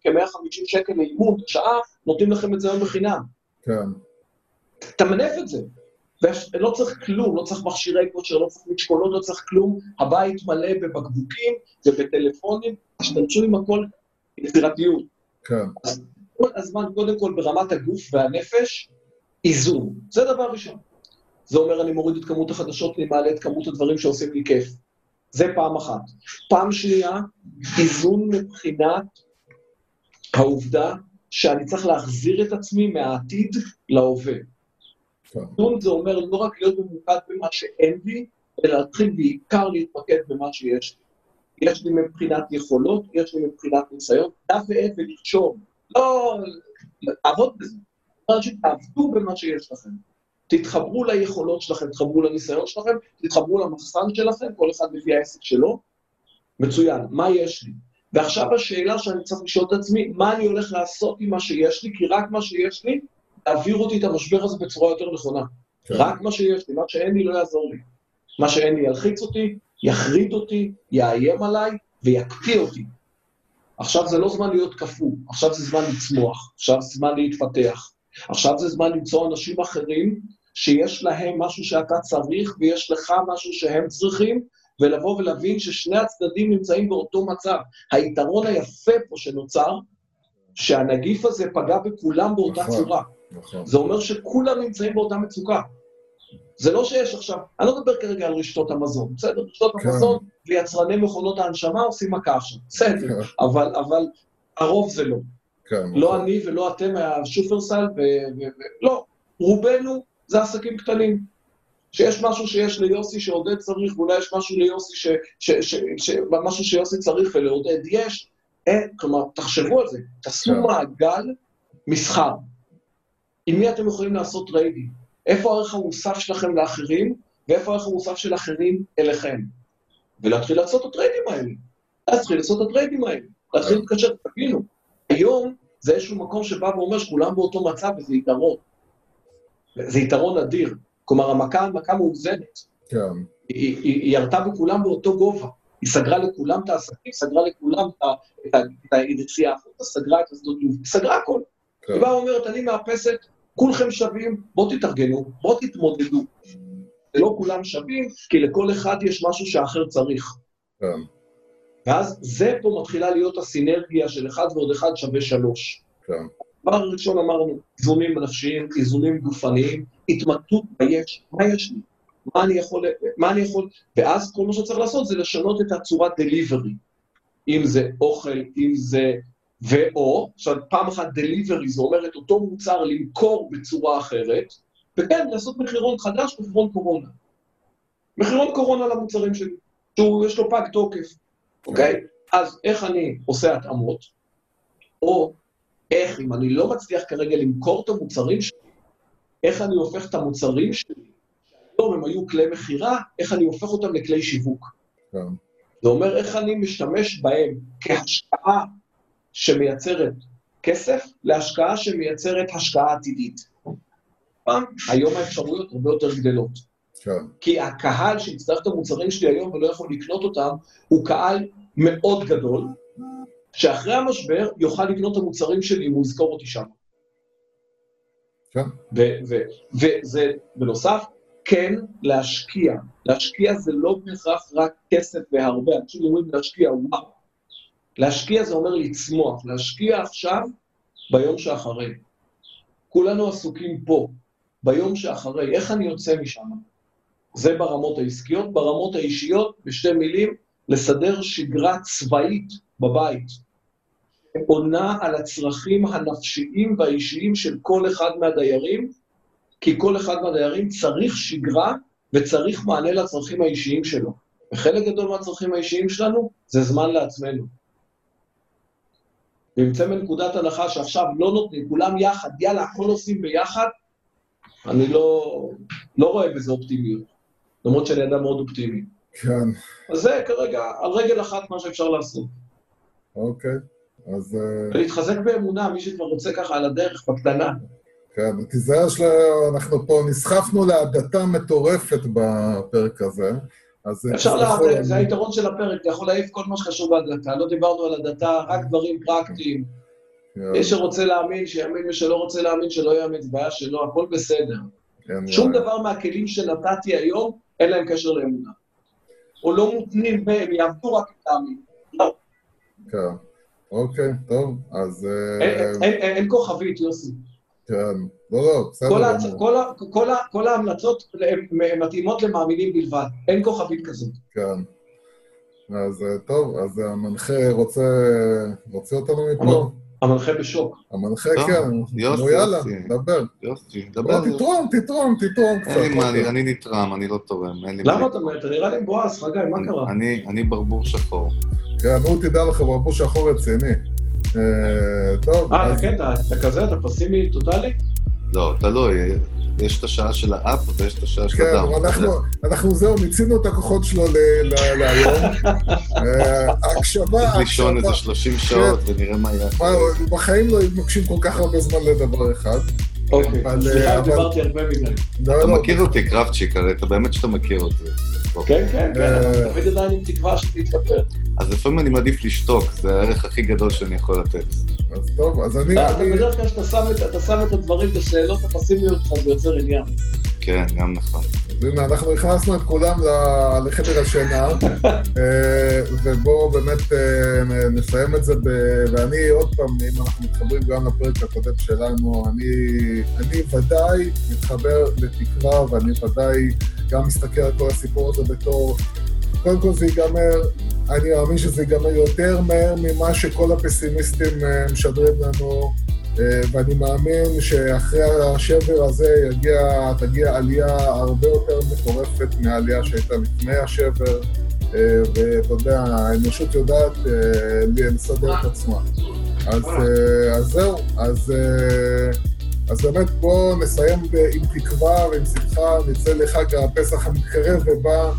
כ-150 שקל לאימון, שעה, נותנים לכם את זה היום בחינם. כן. תמנף את זה. ולא צריך כלום, לא צריך מכשירי כושר, לא צריך משקולות, לא צריך כלום. הבית מלא בבקבוקים ובטלפונים, השתמשו עם הכל יצירתיות. כן. אז כל הזמן, קודם כל, ברמת הגוף והנפש, איזון. זה דבר ראשון. זה אומר, אני מוריד את כמות החדשות, אני מעלה את כמות הדברים שעושים לי כיף. זה פעם אחת. פעם שנייה, איזון מבחינת העובדה שאני צריך להחזיר את עצמי מהעתיד להווה. איזון זה אומר לא רק להיות ממוקד במה שאין לי, אלא להתחיל בעיקר להתמקד במה שיש לי. יש לי מבחינת יכולות, יש לי מבחינת ניסיון, דף ועט ולחשוב. לא, לעבוד בזה. תעבדו במה שיש לכם. תתחברו ליכולות שלכם, תתחברו לניסיון שלכם, תתחברו למחסן שלכם, כל אחד לפי העסק שלו. מצוין, מה יש לי? ועכשיו השאלה שאני צריך לשאול את עצמי, מה אני הולך לעשות עם מה שיש לי? כי רק מה שיש לי, להעביר אותי את המשבר הזה בצורה יותר נכונה. רק מה שיש לי, מה שאין לי לא יעזור לי. מה שאין לי ילחיץ אותי, יחריד אותי, יאיים עליי ויקפיא אותי. עכשיו זה לא זמן להיות כפוי, עכשיו זה זמן לצמוח, עכשיו זה זמן להתפתח. עכשיו זה זמן למצוא אנשים אחרים שיש להם משהו שאתה צריך ויש לך משהו שהם צריכים, ולבוא ולהבין ששני הצדדים נמצאים באותו מצב. היתרון היפה פה שנוצר, שהנגיף הזה פגע בכולם באותה צורה. זה אומר שכולם נמצאים באותה מצוקה. זה לא שיש עכשיו, אני לא מדבר כרגע על רשתות המזון, בסדר? רשתות המזון ויצרני מכונות ההנשמה עושים מכה עכשיו, בסדר, אבל הרוב זה לא. לא אני ולא אתם, השופרסל, לא, רובנו זה עסקים קטנים. שיש משהו שיש ליוסי שעודד צריך, ואולי יש משהו ליוסי משהו שיוסי צריך ולעודד יש, כלומר, תחשבו על זה, תעשו מעגל מסחר. עם מי אתם יכולים לעשות ריידי? איפה הערך המוסף שלכם לאחרים, ואיפה הערך המוסף של אחרים אליכם? ולהתחיל לעשות את הריידים האלה. להתחיל להתקשר, תבינו. היום זה איזשהו מקום שבא ואומר שכולם באותו מצב, וזה יתרון. זה יתרון אדיר. כלומר, המכה מאוזנת. כן. היא ירתה בכולם באותו גובה. היא סגרה לכולם את העסקים, סגרה לכולם את היציאה, סגרה את הסדות, סגרה הכל. היא באה ואומרת, אני מאפסת, כולכם שווים, בואו תתארגנו, בואו תתמודדו. ולא כולם שווים, כי לכל אחד יש משהו שאחר צריך. כן. ואז זה פה מתחילה להיות הסינרגיה של 1 ועוד 1 שווה 3. כן. דבר ראשון אמרנו, איזונים נפשיים, איזונים גופניים, התמקדות ביש, מה יש לי? מה אני יכול? ואז כל מה שצריך לעשות זה לשנות את הצורת דליברי. אם זה אוכל, אם זה עכשיו פעם אחת דליברי, זה אומר את אותו מוצר למכור בצורה אחרת, וכן, לעשות מחירון חדש, מחירון קורונה. מחירון קורונה למוצרים שלי, שיש לו פג תוקף. אוקיי? אז איך אני עושה התאמות, או איך, אם אני לא מצליח כרגע למכור את המוצרים שלי, איך אני הופך את המוצרים שלי, היום הם היו כלי מחירה, איך אני הופך אותם לכלי שיווק. זה אומר איך אני משתמש בהם כהשקעה שמייצרת כסף, להשקעה שמייצרת השקעה עתידית. פעם, היום האפשרויות הרבה יותר גדלות. כי הקהל שיצטרך את המוצרים שלי היום ולא יכול לקנות אותם, הוא קהל מאוד גדול, שאחרי המשבר יוכל לקנות את המוצרים שלי אם הוא יזכור אותי שם. וזה בנוסף, כן להשקיע. להשקיע זה לא בהכרח רק כסף והרבה, אנשים אומרים להשקיע, וואו. להשקיע זה אומר לצמוח, להשקיע עכשיו ביום שאחרי. כולנו עסוקים פה, ביום שאחרי, איך אני יוצא משם? זה ברמות העסקיות, ברמות האישיות, בשתי מילים, לסדר שגרה צבאית בבית. עונה על הצרכים הנפשיים והאישיים של כל אחד מהדיירים, כי כל אחד מהדיירים צריך שגרה וצריך מענה לצרכים האישיים שלו. וחלק גדול מהצרכים האישיים שלנו זה זמן לעצמנו. וימצא מנקודת הנחה שעכשיו לא נותנים, כולם יחד, יאללה, הכל עושים ביחד, אני לא רואה בזה אופטימיות, למרות שאני אדם מאוד אופטימי. כן. אז זה כרגע, על רגל אחת מה שאפשר לעשות. אוקיי, אז... להתחזק באמונה, מי שכבר רוצה ככה על הדרך, בקטנה. כן, ותיזהר שאנחנו פה נסחפנו להדתה מטורפת בפרק הזה. אפשר להעיף, זה היתרון של הפרק, אתה יכול להעיף כל מה שקשור בהדתה, לא דיברנו על הדתה, רק דברים פרקטיים. מי שרוצה להאמין, שיאמין, מי שלא רוצה להאמין, שלא יאמץ, בעיה שלו, הכל בסדר. שום דבר מהכלים שנתתי היום, אין להם קשר לאמונה. או לא מותנים בהם, יעבדו רק את האמין. לא. כן, אוקיי, טוב, אז... אין כוכבית, יוסי. כן, לא, בסדר. כל ההמלצות מתאימות למאמינים בלבד, אין כוכבית כזאת. כן. אז טוב, אז המנחה רוצה... רוצה אותנו מפה? המנחה בשוק. המנחה, כן. יוסי, יוסי. דבר. יוסי, דבר. תתרום, תתרום, תתרום. אין לי מה, אני נתרם, אני לא תורם. למה אתה אומר? אתה נראה לי מבואס, חגי, מה קרה? אני ברבור שחור. כן, הוא תדע לך, ברבור שחור רציני. טוב. כן, אתה כזה, אתה פסימי טוטלי? לא, תלוי. יש את השעה של האפ ויש את השעה של הדם. כן, אנחנו זהו, מיצינו את הכוחות שלו להיום. הקשבה... צריך לישון איזה 30 שעות ונראה מה יהיה. בחיים לא מבקשים כל כך הרבה זמן לדבר אחד. אוקיי, סליחה, דיברתי הרבה מגלל. אתה מכיר אותי, קרבצ'יק, הרי אתה באמת שאתה מכיר אותי. כן, כן, כן, תמיד עדיין עם תקווה שתתקפר. אז לפעמים אני מעדיף לשתוק, זה הערך הכי גדול שאני יכול לתת. אז טוב, אז אני... אתה בדרך כלל שאתה שם את הדברים בשאלות הפסימיות שלך, זה יוצר עניין. כן, גם נכון. אז הנה, אנחנו הכנסנו את כולם לחדר השינה, ובואו באמת נסיים את זה, ואני עוד פעם, אם אנחנו מתחברים גם לפרק הקודם שלנו, אני ודאי מתחבר לתקווה, ואני ודאי גם מסתכל על כל הסיפור הזה בתור, קודם כל זה ייגמר, אני מאמין שזה ייגמר יותר מהר ממה שכל הפסימיסטים משדרים לנו, ואני מאמין שאחרי השבר הזה תגיע עלייה הרבה יותר מטורפת מהעלייה שהייתה לפני השבר, ואתה יודע, האנושות יודעת לסדר את עצמה. אז זהו, אז באמת בואו נסיים עם תקווה ועם שמחה, נצא לחג הפסח המתקרב ובא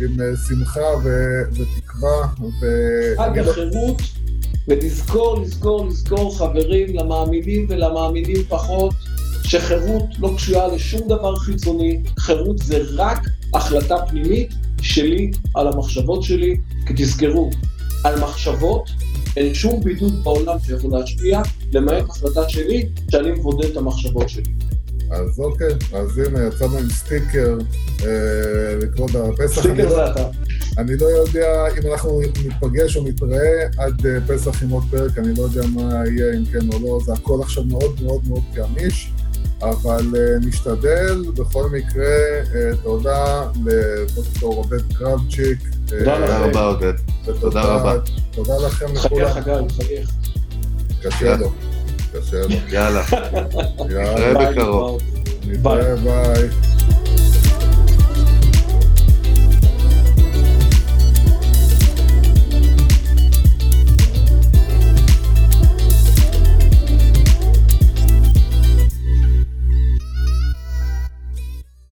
עם שמחה ותקווה. חג החירות, ותזכור, לזכור חברים, למאמינים ולמאמינים פחות, שחירות לא קשורה לשום דבר חיצוני, חירות זה רק החלטה פנימית שלי על המחשבות שלי, כי תזכרו, על מחשבות אין שום בידוד בעולם שיכול להשפיע, למעט החלטה שלי, שאני מבודד את המחשבות שלי. אז אוקיי, אז הנה, יצאנו עם סטיקר לכבוד הפסח. סטיקר זה אתה. אני לא יודע אם אנחנו נתפגש או נתראה עד פסח עם עוד פרק, אני לא יודע מה יהיה, אם כן או לא, זה הכל עכשיו מאוד מאוד מאוד גמיש, אבל נשתדל, בכל מקרה, תודה לדוקטור עודד קרבצ'יק. תודה רבה, עודד. תודה רבה. תודה לכם לכולם. חייך, אגב, חייך. קשה לו. יאללה, נתראה בקרוב. נתראה, ביי.